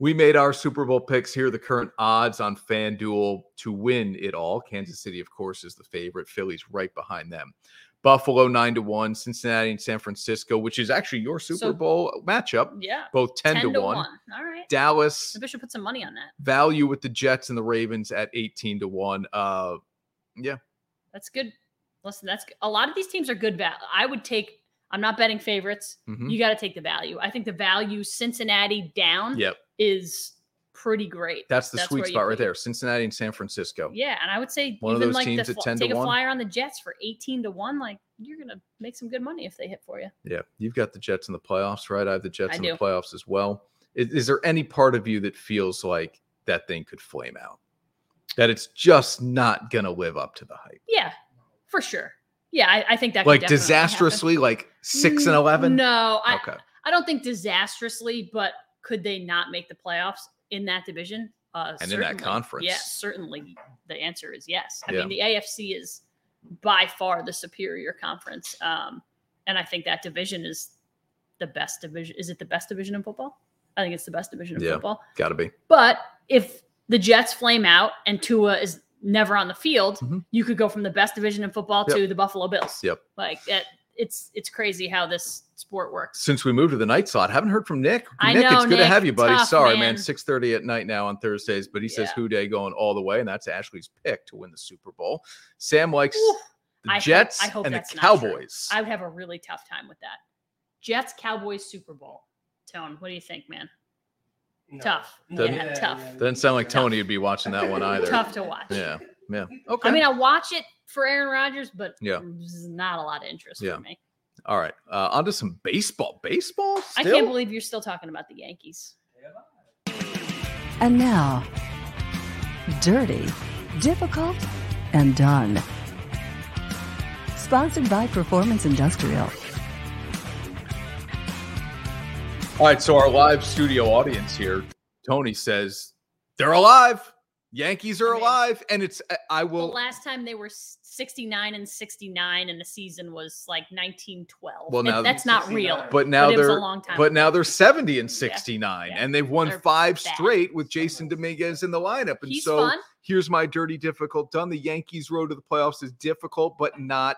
We made our Super Bowl picks. Here are the current odds on FanDuel to win it all. Kansas City, of course, is the favorite. Philly's right behind them. Buffalo nine to one. Cincinnati and San Francisco, which is actually your Super so, Bowl matchup. Yeah, both ten, ten to, to one. one. All right. Dallas. Maybe I should put some money on that. Value with the Jets and the Ravens at eighteen to one. Uh, yeah, that's good. Listen, that's good. A lot of these teams are good value. I would take. I'm not betting favorites. Mm-hmm. You got to take the value. I think the value Cincinnati down yep. is pretty great. That's the That's sweet spot right there. Cincinnati and San Francisco. Yeah, and I would say one even of those like teams the, at ten take to a flyer one. On the Jets for eighteen to one. Like you're gonna make some good money if they hit for you. Yeah, you've got the Jets in the playoffs, right? I have the Jets I in do. the playoffs as well. Is, is there any part of you that feels like that thing could flame out? That it's just not gonna live up to the hype? Yeah, for sure. Yeah, I, I think that like could disastrously, happen. Like six and eleven. No, I, okay. I don't think disastrously, but could they not make the playoffs in that division uh, and in that conference? Yes, yeah, certainly. The answer is yes. I yeah. mean, the A F C is by far the superior conference, um, and I think that division is the best division. Is it the best division in football? I think it's the best division in yeah, football. Got to be. But if the Jets flame out and Tua is never on the field, mm-hmm. you could go from the best division in football yep. to the Buffalo Bills. Yep. Like that, it's it's crazy how this sport works. Since we moved to the night slot, haven't heard from Nick. I Nick, know, it's good Nick, to have you, buddy. Tough, Sorry, man. six thirty at night now on Thursdays, but he yeah. says Who Day going all the way, and that's Ashley's pick to win the Super Bowl. Sam likes Ooh, the I Jets hope, I hope and that's the Cowboys. I would have a really tough time with that. Jets, Cowboys, Super Bowl. Tone, what do you think, man? No. Tough. Doesn't, yeah, tough. Doesn't sound like Tony would be watching that one either. Tough to watch. Yeah. Yeah. Okay. I mean, I watch it for Aaron Rodgers, but yeah. there's not a lot of interest yeah. for me. All right. Uh, on to some baseball. Baseball? Still? I can't believe you're still talking about the Yankees. And now, dirty, difficult, and done. Sponsored by Performance Industrial. All right, so our live studio audience here, Tony says, they're alive. Yankees are I mean, alive. And it's, I will. The last time they were sixty-nine and sixty-nine and the season was like nineteen twelve. Well, now that's not real. But now but they're, it was a long time but ago. Now they're seventy and sixty-nine. Yeah. Yeah. And they've won they're five bad. straight with Jasson Dominguez in the lineup. And He's so fun. Here's my dirty, difficult done. The Yankees' road to the playoffs is difficult, but not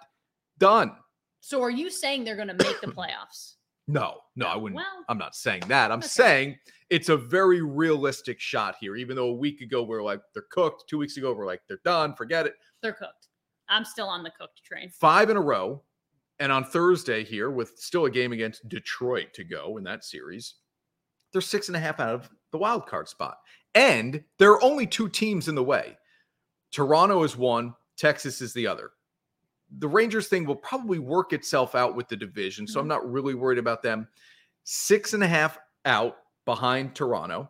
done. So are you saying they're going to make the playoffs? No, no, I wouldn't. Well, I'm not saying that. I'm okay. saying it's a very realistic shot here, even though a week ago we we're like, they're cooked. Two weeks ago, we we're like, they're done. Forget it. They're cooked. I'm still on the cooked train. Five in a row. And on Thursday here with still a game against Detroit to go in that series, they're six and a half out of the wild card spot. And there are only two teams in the way. Toronto is one. Texas is the other. The Rangers thing will probably work itself out with the division, so I'm not really worried about them. Six and a half out behind Toronto,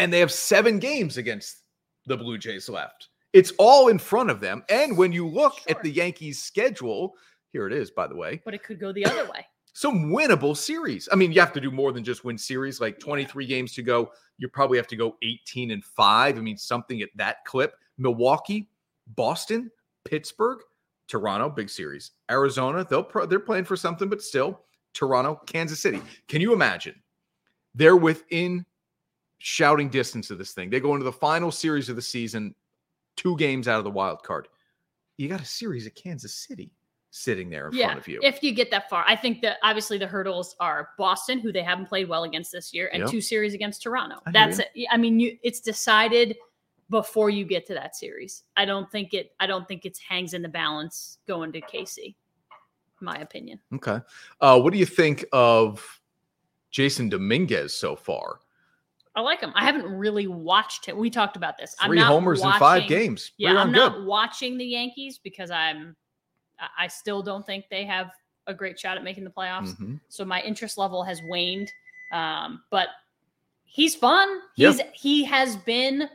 and they have seven games against the Blue Jays left. It's all in front of them, and when you look sure. at the Yankees' schedule, here it is, by the way. But it could go the other way. Some winnable series. I mean, you have to do more than just win series, like twenty-three yeah. games to go. You probably have to go eighteen and five. I mean, something at that clip. Milwaukee, Boston, Pittsburgh, Toronto, big series. Arizona, they'll pro- they're playing for something, but still. Toronto, Kansas City. Can you imagine? They're within shouting distance of this thing. They go into the final series of the season, two games out of the wild card. You got a series at Kansas City sitting there in yeah, front of you. If you get that far. I think that obviously the hurdles are Boston, who they haven't played well against this year, and yep. two series against Toronto. I That's it. I mean, you, it's decided before you get to that series. I don't think it I don't think it hangs in the balance going to K C, my opinion. Okay. Uh, what do you think of Jasson Dominguez so far? I like him. I haven't really watched him. We talked about this. Three I'm not homers watching, in five games. Yeah, I'm good. not watching the Yankees because I'm. I still don't think they have a great shot at making the playoffs. Mm-hmm. So my interest level has waned. Um, but he's fun. He's yep. he has been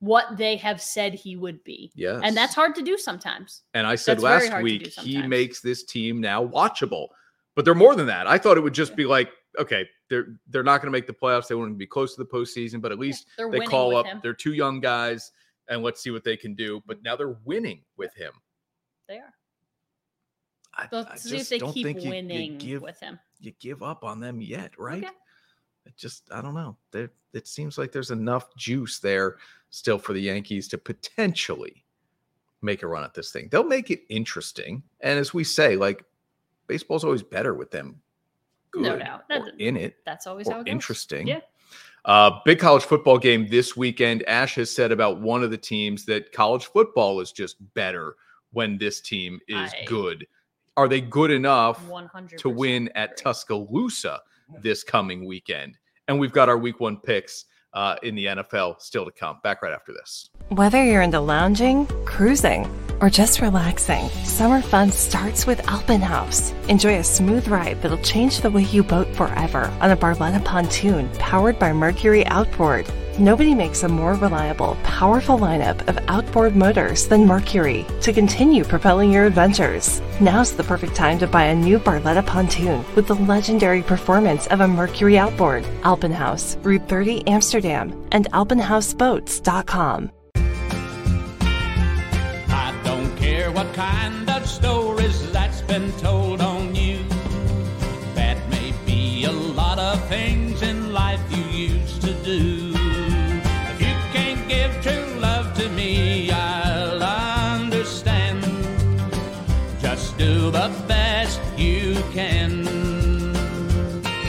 what they have said he would be. Yes. And that's hard to do sometimes. And I said that's last week, he makes this team now watchable. But they're more than that. I thought it would just yeah. be like, okay, they're they're not going to make the playoffs. They wouldn't be close to the postseason, but at least yeah, they call up. Him. They're two young guys, and let's see what they can do. But now they're winning with him. They are. I, I just if they don't keep think winning you, you give, with him. You give up on them yet, right? Okay. It just, I don't know. There, it seems like there's enough juice there still for the Yankees to potentially make a run at this thing. They'll make it interesting. And as we say, like, baseball's always better with them. Good no doubt. That's, in it. That's always how it goes. Interesting. Yeah. Uh, big college football game this weekend. Ash has said about one of the teams that college football is just better when this team is I, good. Are they good enough to win at agree. Tuscaloosa this coming weekend? And we've got our week one picks uh, in the N F L still to come. Back right after this. Whether you're into lounging, cruising, or just relaxing, summer fun starts with Alpenhaus. Enjoy a smooth ride that'll change the way you boat forever on a Barletta pontoon powered by Mercury Outboard. Nobody makes a more reliable, powerful lineup of outboard motors than Mercury to continue propelling your adventures. Now's the perfect time to buy a new Barletta pontoon with the legendary performance of a Mercury Outboard. Alpenhaus, Route thirty, Amsterdam, and alpenhaus boats dot com. I don't care what kind of stories that's been told on you. That may be a lot of things in life you used to do. The best you can.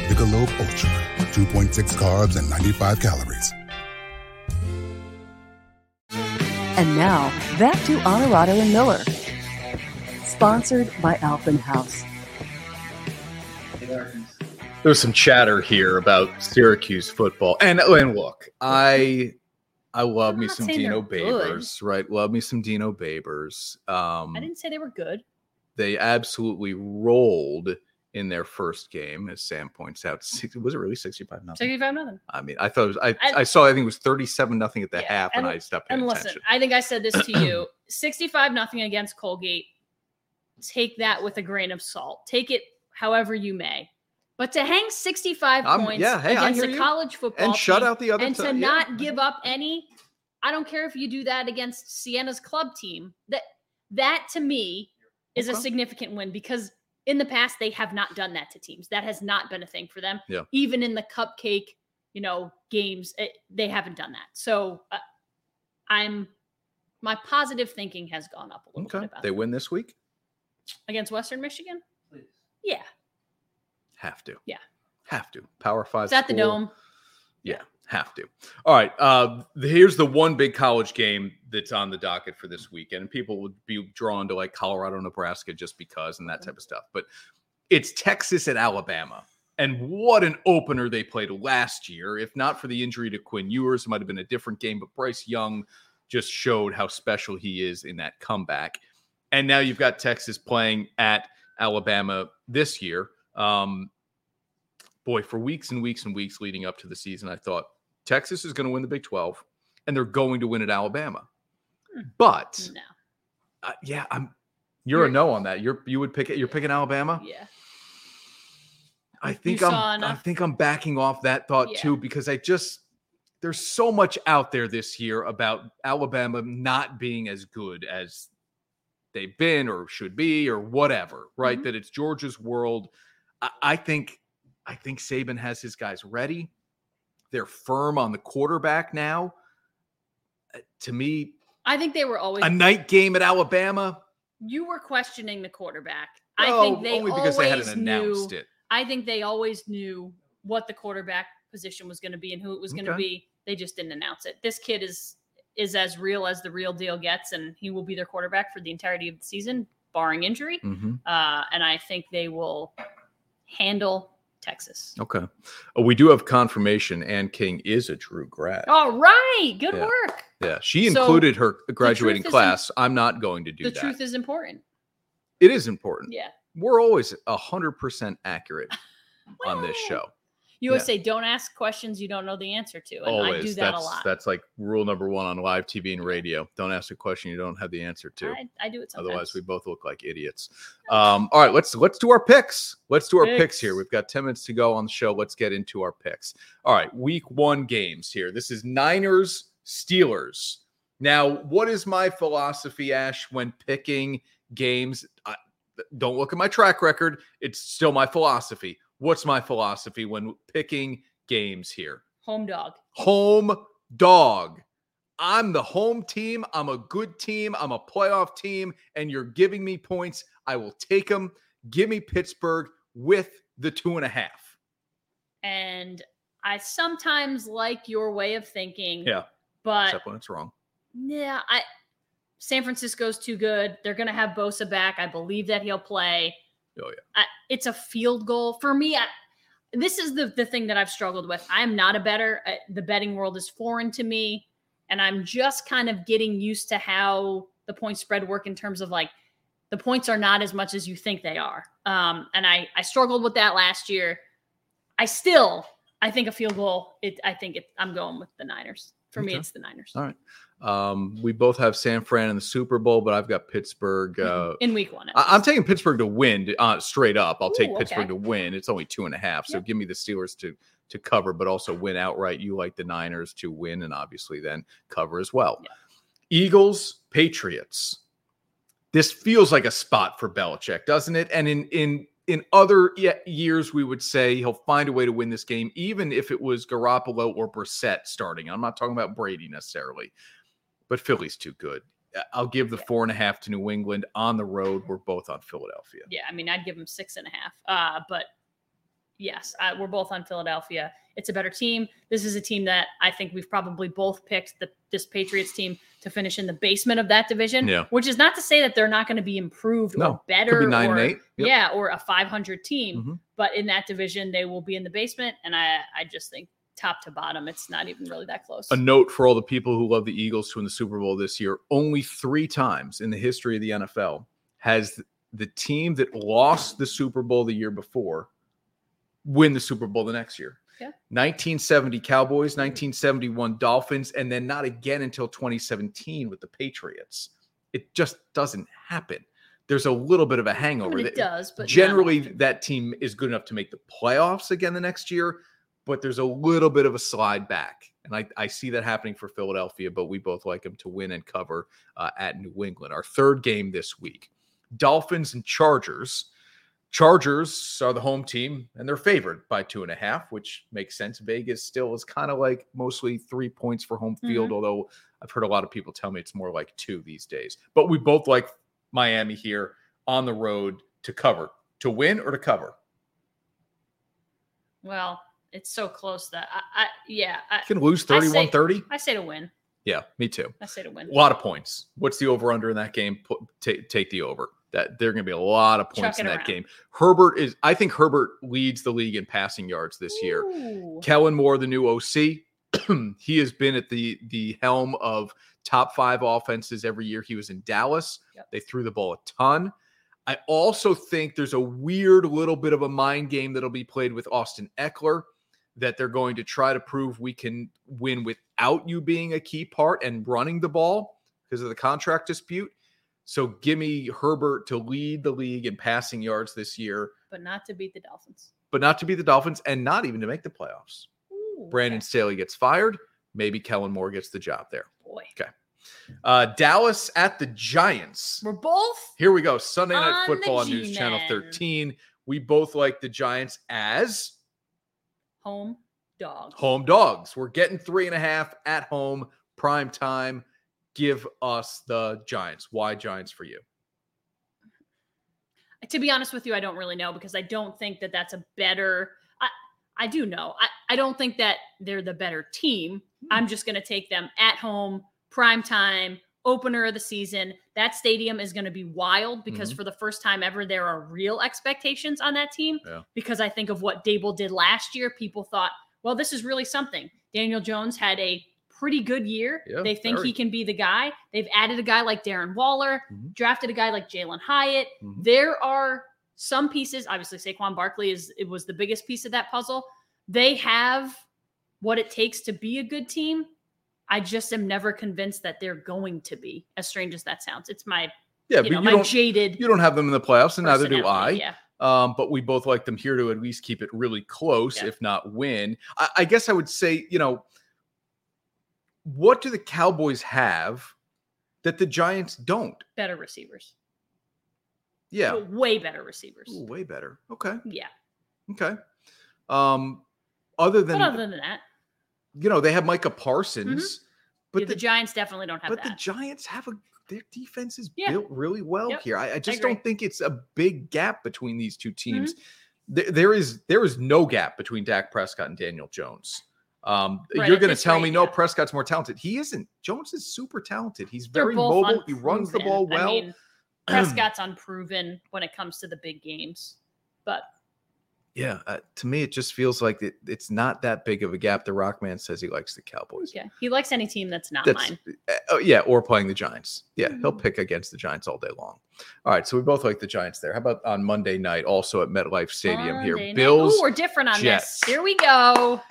Michelob Ultra, two point six carbs and ninety-five calories. And now, back to Honorato and Miller. Sponsored by Alpenhaus. There's some chatter here about Syracuse football. And, and look, I... I love me some Dino Babers, good. right? Love me some Dino Babers. Um, I didn't say they were good. They absolutely rolled in their first game, as Sam points out. Was it really sixty-five nothing? sixty-five nothing. I mean, I thought it was, I, I, I saw, I think it was thirty-seven nothing at the yeah, half, and, and I stopped paying and attention. And listen, I think I said this to you, sixty-five nothing against Colgate. Take that with a grain of salt. Take it however you may. But to hang sixty-five um, points yeah, hey, against a college football and team shut out the other and t- to yeah. not give up any, I don't care if you do that against Sienna's club team. That that to me is okay. a significant win because in the past they have not done that to teams. That has not been a thing for them. Yeah. Even in the cupcake, you know, games, it, they haven't done that. So uh, I'm my positive thinking has gone up a little okay. bit. About they that. Win this week against Western Michigan. Please. Yeah. Have to. Yeah. Have to. Power five. Is that the dome? Yeah, yeah. Have to. All right. Uh, here's the one big college game that's on the docket for this weekend. And people would be drawn to like Colorado, Nebraska just because and that type of stuff. But it's Texas at Alabama. And what an opener they played last year. If not for the injury to Quinn Ewers, it might have been a different game. But Bryce Young just showed how special he is in that comeback. And now you've got Texas playing at Alabama this year. Um, boy, for weeks and weeks and weeks leading up to the season, I thought Texas is going to win the Big twelve and they're going to win at Alabama. But no. uh, yeah, I'm, you're, you're a no on that. You're, you would pick it. You're picking Alabama. Yeah. I think you I'm, I think I'm backing off that thought yeah. too, because I just, there's so much out there this year about Alabama not being as good as they've been or should be or whatever, right? Mm-hmm. That it's Georgia's world. I think I think Saban has his guys ready. They're firm on the quarterback now. Uh, to me, I think they were always a night game at Alabama. You were questioning the quarterback. Well, I think they only because always they hadn't announced knew, it. I think they always knew what the quarterback position was going to be and who it was going to okay. be. They just didn't announce it. This kid is is as real as the real deal gets, and he will be their quarterback for the entirety of the season, barring injury. Mm-hmm. Uh, and I think they will handle Texas. Okay. Oh, we do have confirmation Ann King is a Drew grad. All right. Good yeah. work. Yeah. She so included her graduating class. I'm not going to do the that. The truth is important. It is important. Yeah. We're always one hundred percent accurate well, on this show. You always yeah. say, don't ask questions you don't know the answer to. And always. I do that that's, a lot. That's like rule number one on live T V and radio. Don't ask a question you don't have the answer to. I, I do it sometimes. Otherwise, we both look like idiots. Um, all right, let's let's do our picks. Let's do our picks. picks here. We've got ten minutes to go on the show. Let's get into our picks. All right, week one games here. This is Niners, Steelers. Now, what is my philosophy, Ash, when picking games? I, don't look at my track record. It's still my philosophy. What's my philosophy when picking games here? Home dog. Home dog. I'm the home team. I'm a good team. I'm a playoff team, and you're giving me points. I will take them. Give me Pittsburgh with the two and a half. And I sometimes like your way of thinking. Yeah. But except when it's wrong. Yeah. I San Francisco's too good. They're going to have Bosa back. I believe that he'll play. Oh, yeah. I, it's a field goal. For me, I, this is the, the thing that I've struggled with. I'm not a bettor. I, the betting world is foreign to me, and I'm just kind of getting used to how the point spread work in terms of, like, the points are not as much as you think they are. Um, and I, I struggled with that last year. I still, I think a field goal, it, I think it, I'm going with the Niners. For okay. me, it's the Niners. All right. Um, we both have San Fran in the Super Bowl, but I've got Pittsburgh uh, in week one. I- I'm taking Pittsburgh to win uh, straight up. I'll Ooh, take Pittsburgh okay. to win. It's only two and a half. So yep. give me the Steelers to, to cover, but also win outright. You like the Niners to win and obviously then cover as well. Yep. Eagles, Patriots. This feels like a spot for Belichick, doesn't it? And in, in, in other years, we would say he'll find a way to win this game, even if it was Garoppolo or Brissett starting. I'm not talking about Brady necessarily. But Philly's too good. I'll give the yeah. four and a half to New England on the road. We're both on Philadelphia. Yeah, I mean, I'd give them six and a half. Uh, but, yes, I, we're both on Philadelphia. It's a better team. This is a team that I think we've probably both picked the, this Patriots team to finish in the basement of that division, yeah. which is not to say that they're not going to be improved no, or better. Could be nine or, and eight. Yep. Yeah, or a five hundred team. Mm-hmm. But in that division, they will be in the basement, and I, I just think, top to bottom, it's not even really that close. A note for all the people who love the Eagles to win the Super Bowl this year: only three times in the history of the N F L has the team that lost the Super Bowl the year before win the Super Bowl the next year. Yeah. nineteen seventy Cowboys, nineteen seventy-one Dolphins, and then not again until twenty seventeen with the Patriots. It just doesn't happen. There's a little bit of a hangover. I mean, it does, but generally that team is good enough to make the playoffs again the next year. But there's a little bit of a slide back. And I, I see that happening for Philadelphia, but we both like them to win and cover uh, at New England. Our third game this week, Dolphins and Chargers. Chargers are the home team, and they're favored by two and a half, which makes sense. Vegas still is kind of like mostly three points for home field, mm-hmm. although I've heard a lot of people tell me it's more like two these days. But we both like Miami here on the road to cover. To win or to cover? Well... It's so close that I, I yeah. I, you can lose thirty-one thirty. I say to win. Yeah, me too. I say to win. A lot of points. What's the over-under in that game? P- t- take the over. That there are going to be a lot of points Chuck in that around. game. Herbert is. I think Herbert leads the league in passing yards this Ooh. year. Kellen Moore, the new O C. He has been at the the helm of top five offenses every year. He was in Dallas. Yep. They threw the ball a ton. I also think there's a weird little bit of a mind game that'll be played with Austin Eckler, that they're going to try to prove we can win without you being a key part and running the ball because of the contract dispute. So give me Herbert to lead the league in passing yards this year. But not to beat the Dolphins. But not to beat the Dolphins and not even to make the playoffs. Ooh, Brandon okay. Staley gets fired. Maybe Kellen Moore gets the job there. Boy. Okay. Uh, Dallas at the Giants. We're both. Here we go. Sunday Night Football on News Channel thirteen. We both like the Giants as... Home dogs. Home dogs. We're getting three and a half at home, prime time. Give us the Giants. Why Giants for you? To be honest with you, I don't really know because I don't think that that's a better – I I do know. I, I don't think that they're the better team. Hmm. I'm just going to take them at home, prime time, opener of the season. That stadium is going to be wild because mm-hmm. for the first time ever, there are real expectations on that team yeah. because I think of what Dable did last year. People thought, well, this is really something. Daniel Jones had a pretty good year. Yeah, they think very. He can be the guy. They've added a guy like Darren Waller, mm-hmm. drafted a guy like Jalen Hyatt. Mm-hmm. There are some pieces, obviously Saquon Barkley is, it was the biggest piece of that puzzle. They have what it takes to be a good team. I just am never convinced that they're going to be, as strange as that sounds. It's my, yeah, you know, you my don't, jaded. You don't have them in the playoffs, and neither do I. Yeah. Um, but we both like them here to at least keep it really close, yeah. if not win. I, I guess I would say, you know, what do the Cowboys have that the Giants don't? Better receivers. Yeah. But way better receivers. Ooh, way better. Okay. Yeah. Okay. Um, other than, but other than that. You know, they have Micah Parsons, mm-hmm. but yeah, the, the Giants definitely don't have but that. But the Giants have a, their defense is yeah. built really well yep. here. I, I just I don't think it's a big gap between these two teams. Mm-hmm. There, there is, there is no gap between Dak Prescott and Daniel Jones. Um, right, you're going to tell right, me no, yeah. Prescott's more talented. He isn't. Jones is super talented. He's very mobile. Unproven. He runs the ball well. I mean, Prescott's unproven when it comes to the big games, but yeah, uh, to me, it just feels like it, it's not that big of a gap. The Rockman says he likes the Cowboys. Yeah, he likes any team that's not that's, mine. Uh, yeah, or playing the Giants. Yeah, mm-hmm. he'll pick against the Giants all day long. All right, so we both like the Giants there. How about on Monday night, also at MetLife Stadium Monday here? Night. Bills. Ooh, we're different on Jets. This. Here we go.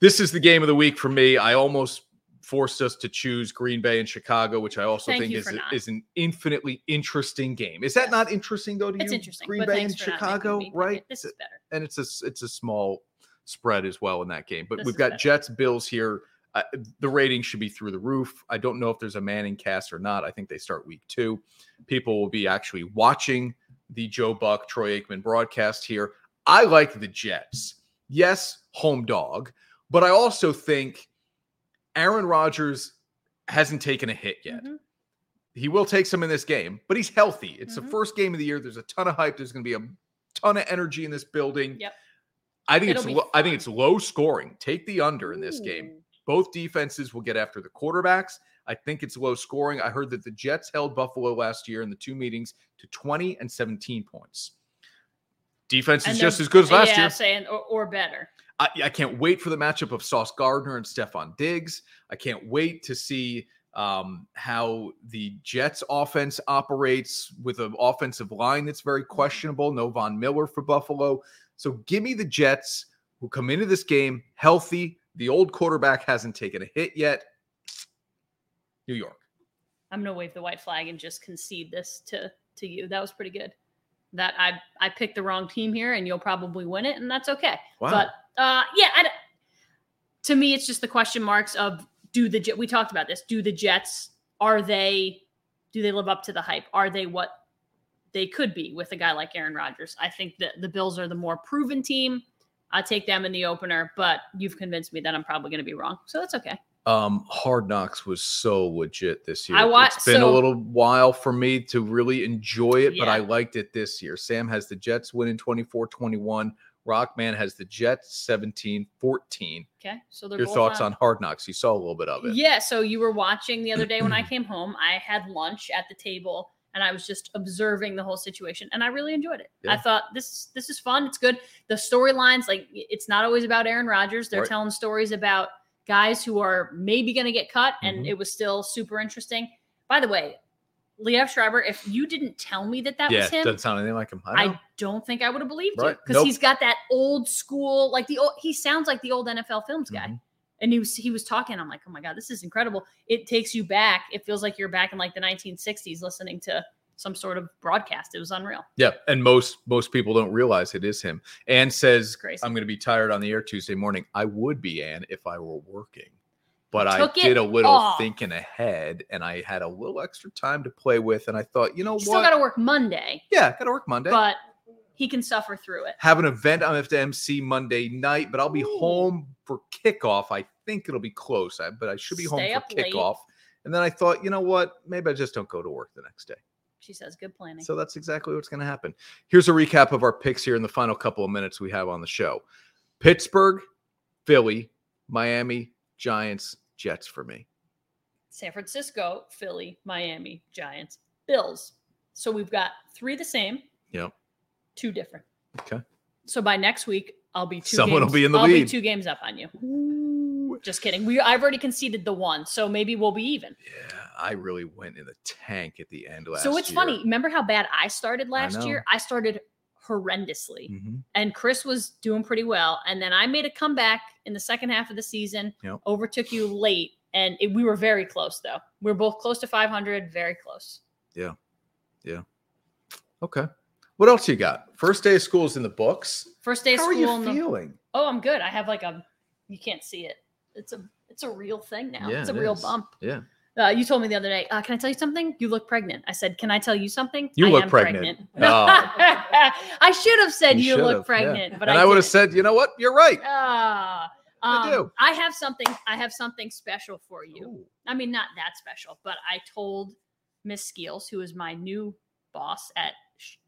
This is the game of the week for me. I almost forced us to choose Green Bay and Chicago, which I also thank think is, is an infinitely interesting game. Is that yes. not interesting, though, to it's you? It's interesting. Green Bay and Chicago, right? This is better. And it's a, it's a small spread as well in that game. But this we've got better. Jets, Bills here. Uh, the rating should be through the roof. I don't know if there's a Manning cast or not. I think they start week two. People will be actually watching the Joe Buck, Troy Aikman broadcast here. I like the Jets. Yes, home dog. But I also think Aaron Rodgers hasn't taken a hit yet. Mm-hmm. He will take some in this game, but he's healthy. It's mm-hmm. the first game of the year. There's a ton of hype. There's going to be a ton of energy in this building. Yep. I think It'll it's lo- I think it's low scoring. Take the under in this Ooh. Game. Both defenses will get after the quarterbacks. I think it's low scoring. I heard that the Jets held Buffalo last year in the two meetings to twenty and seventeen points. Defense is then, just as good as last yeah, year. Saying, or, or better. I, I can't wait for the matchup of Sauce Gardner and Stephon Diggs. I can't wait to see um, how the Jets offense operates with an offensive line that's very questionable. No Von Miller for Buffalo. So give me the Jets who come into this game healthy. The old quarterback hasn't taken a hit yet. New York. I'm going to wave the white flag and just concede this to, to you. That was pretty good. That I I picked the wrong team here, and you'll probably win it, and that's okay. Wow. But uh, yeah, I, to me, it's just the question marks of do the we talked about this? Do the Jets are they do they live up to the hype? Are they what they could be with a guy like Aaron Rodgers? I think that the Bills are the more proven team. I take them in the opener, but you've convinced me that I'm probably going to be wrong, so that's okay. Um, Hard Knocks was so legit this year. I watched, it's been so, a little while for me to really enjoy it, yeah. but I liked it this year. Sam has the Jets winning twenty-four twenty-one. Rockman has the Jets seventeen fourteen. Okay. So your thoughts on, on Hard Knocks. You saw a little bit of it. Yeah. So you were watching the other day when I came home. I had lunch at the table and I was just observing the whole situation and I really enjoyed it. Yeah. I thought this, this is fun. It's good. The storylines, like it's not always about Aaron Rodgers. They're right. telling stories about guys who are maybe going to get cut, and mm-hmm. it was still super interesting. By the way, Liev Schreiber, if you didn't tell me that that yeah, was him, doesn't sound anything like him. I, I don't think I would have believed right. you because nope. he's got that old school, like the old, he sounds like the old N F L Films guy. Mm-hmm. And he was he was talking. I'm like, oh my god, this is incredible. It takes you back. It feels like you're back in like the nineteen sixties listening to some sort of broadcast. It was unreal. Yeah. And most, most people don't realize it is him. Ann says, I'm going to be tired on the air Tuesday morning. I would be, Ann, if I were working, but I did a little off. thinking ahead and I had a little extra time to play with. And I thought, you know you what? Still got to work Monday. Yeah. Got to work Monday, but he can suffer through it. Have an event. I'm going to have to M C Monday night, but I'll be Ooh. home for kickoff. I think it'll be close, but I should be Stay home for kickoff. Late. And then I thought, you know what? Maybe I just don't go to work the next day. She says, good planning. So that's exactly what's going to happen. Here's a recap of our picks here in the final couple of minutes we have on the show. Pittsburgh, Philly, Miami, Giants, Jets for me. San Francisco, Philly, Miami, Giants, Bills. So we've got three the same. Yep. Two different. Okay. So by next week, I'll be two Someone games. will be in the I'll lead. I'll be two games up on you. Ooh. Just kidding. We I've already conceded the one, so maybe we'll be even. Yeah, I really went in the tank at the end last year. So it's year. funny. Remember how bad I started last I year? I started horrendously. Mm-hmm. And Chris was doing pretty well. And then I made a comeback in the second half of the season, yep. overtook you late. And it, we were very close, though. We were both close to five hundred, very close. Yeah. Yeah. Okay. What else you got? First day of school is in the books. First day of How school. How are you feeling? The, oh, I'm good. I have like a, you can't see it. It's a, it's a real thing now. Yeah, it's a it real is. bump. Yeah. Uh, you told me the other day, uh, can I tell you something? You look pregnant. I said, can I tell you something? You I look am pregnant. pregnant. No. I should have said you, you look have. pregnant. Yeah. But and I, I would have said, you know what? You're right. Ah. Uh, Um, I do. I have something. I have something special for you. Ooh. I mean, not that special, but I told Miss Skeels, who is my new boss at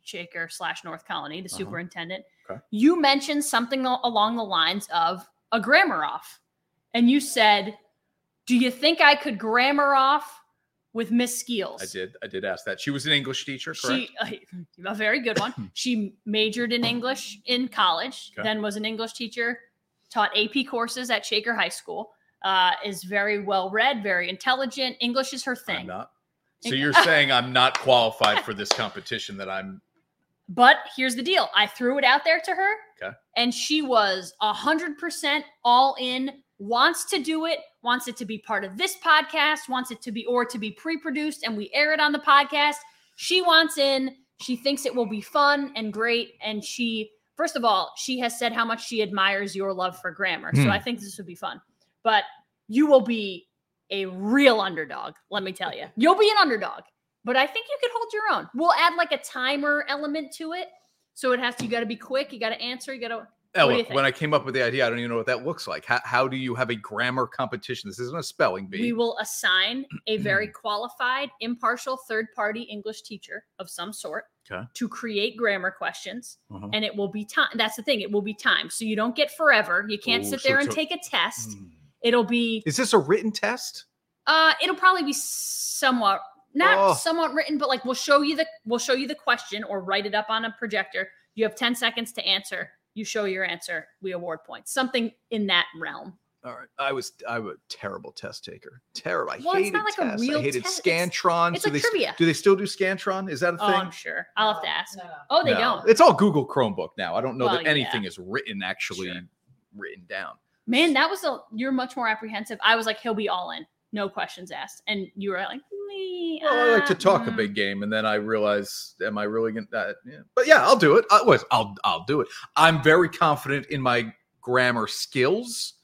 Shaker slash North Colony, the uh-huh. superintendent. Okay. You mentioned something along the lines of a grammar off, and you said, "Do you think I could grammar off with Miss Skeels?" I did. I did ask that. She was an English teacher, correct? She, a very good one. She majored in English in college, okay. then was an English teacher. Taught A P courses at Shaker High School, uh, is very well-read, very intelligent. English is her thing. I'm not. So you're saying I'm not qualified for this competition that I'm... But here's the deal. I threw it out there to her, okay. and she was one hundred percent all in, wants to do it, wants it to be part of this podcast, wants it to be or to be pre-produced, and we air it on the podcast. She wants in. She thinks it will be fun and great, and she... First of all, she has said how much she admires your love for grammar. So mm. I think this would be fun. But you will be a real underdog, let me tell you. You'll be an underdog. But I think you can hold your own. We'll add like a timer element to it. So it has to, you got to be quick. You got to answer. You got to. Ella, when I came up with the idea, I don't even know what that looks like. How, how do you have a grammar competition? This isn't a spelling bee. We will assign a very qualified, impartial, third-party English teacher of some sort. Okay. To create grammar questions, uh-huh. and it will be time. That's the thing; it will be time. So you don't get forever. You can't Ooh, sit there so, and so, take a test. Mm. It'll be. Is this a written test? Uh, it'll probably be somewhat not oh. somewhat written, but like we'll show you the we'll show you the question or write it up on a projector. You have ten seconds to answer. You show your answer. We award points. Something in that realm. All right. I was I'm a terrible test taker. Terrible. I well, hated it's not like tests. A real I hated test. Scantron. It's, it's so like they, trivia. Do they still do Scantron? Is that a thing? Oh, I'm sure. I'll have to ask. No. Oh, they no. don't. It's all Google Chromebook now. I don't know well, that anything yeah. is written actually sure. written down. Man, that was a you're much more apprehensive. I was like, he'll be all in. No questions asked. And you were like, me. Well, I like to talk mm. a big game. And then I realize, am I really going to? Uh, yeah. But yeah, I'll do it. I was, I'll, I'll do it. I'm very confident in my grammar skills.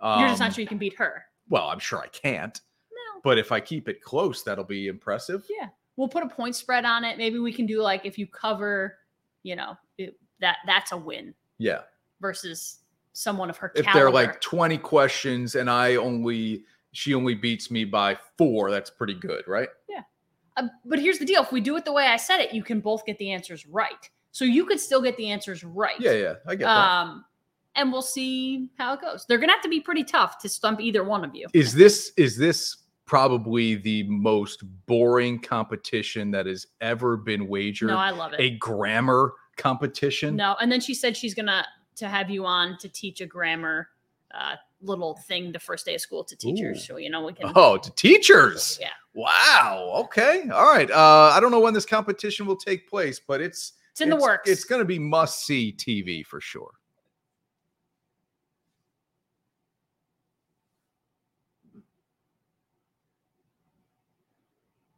Um, You're just not sure you can beat her. Well, I'm sure I can't. No. But if I keep it close, that'll be impressive. Yeah. We'll put a point spread on it. Maybe we can do like if you cover, you know, it, that that's a win. Yeah. Versus someone of her caliber. If they're like twenty questions and I only... She only beats me by four. That's pretty good, right? Yeah. Uh, but here's the deal. If we do it the way I said it, you can both get the answers right. So you could still get the answers right. Yeah, yeah. I get um, that. And we'll see how it goes. They're going to have to be pretty tough to stump either one of you. Is this is this probably the most boring competition that has ever been wagered? No, I love it. A grammar competition? No. And then she said she's going to to have you on to teach a grammar uh little thing the first day of school to teachers. Ooh. So, you know, we can. Oh, to teachers. Yeah. Wow. Okay. All right. Uh, I don't know when this competition will take place, but it's, it's in it's, the works. It's going to be must see T V for sure.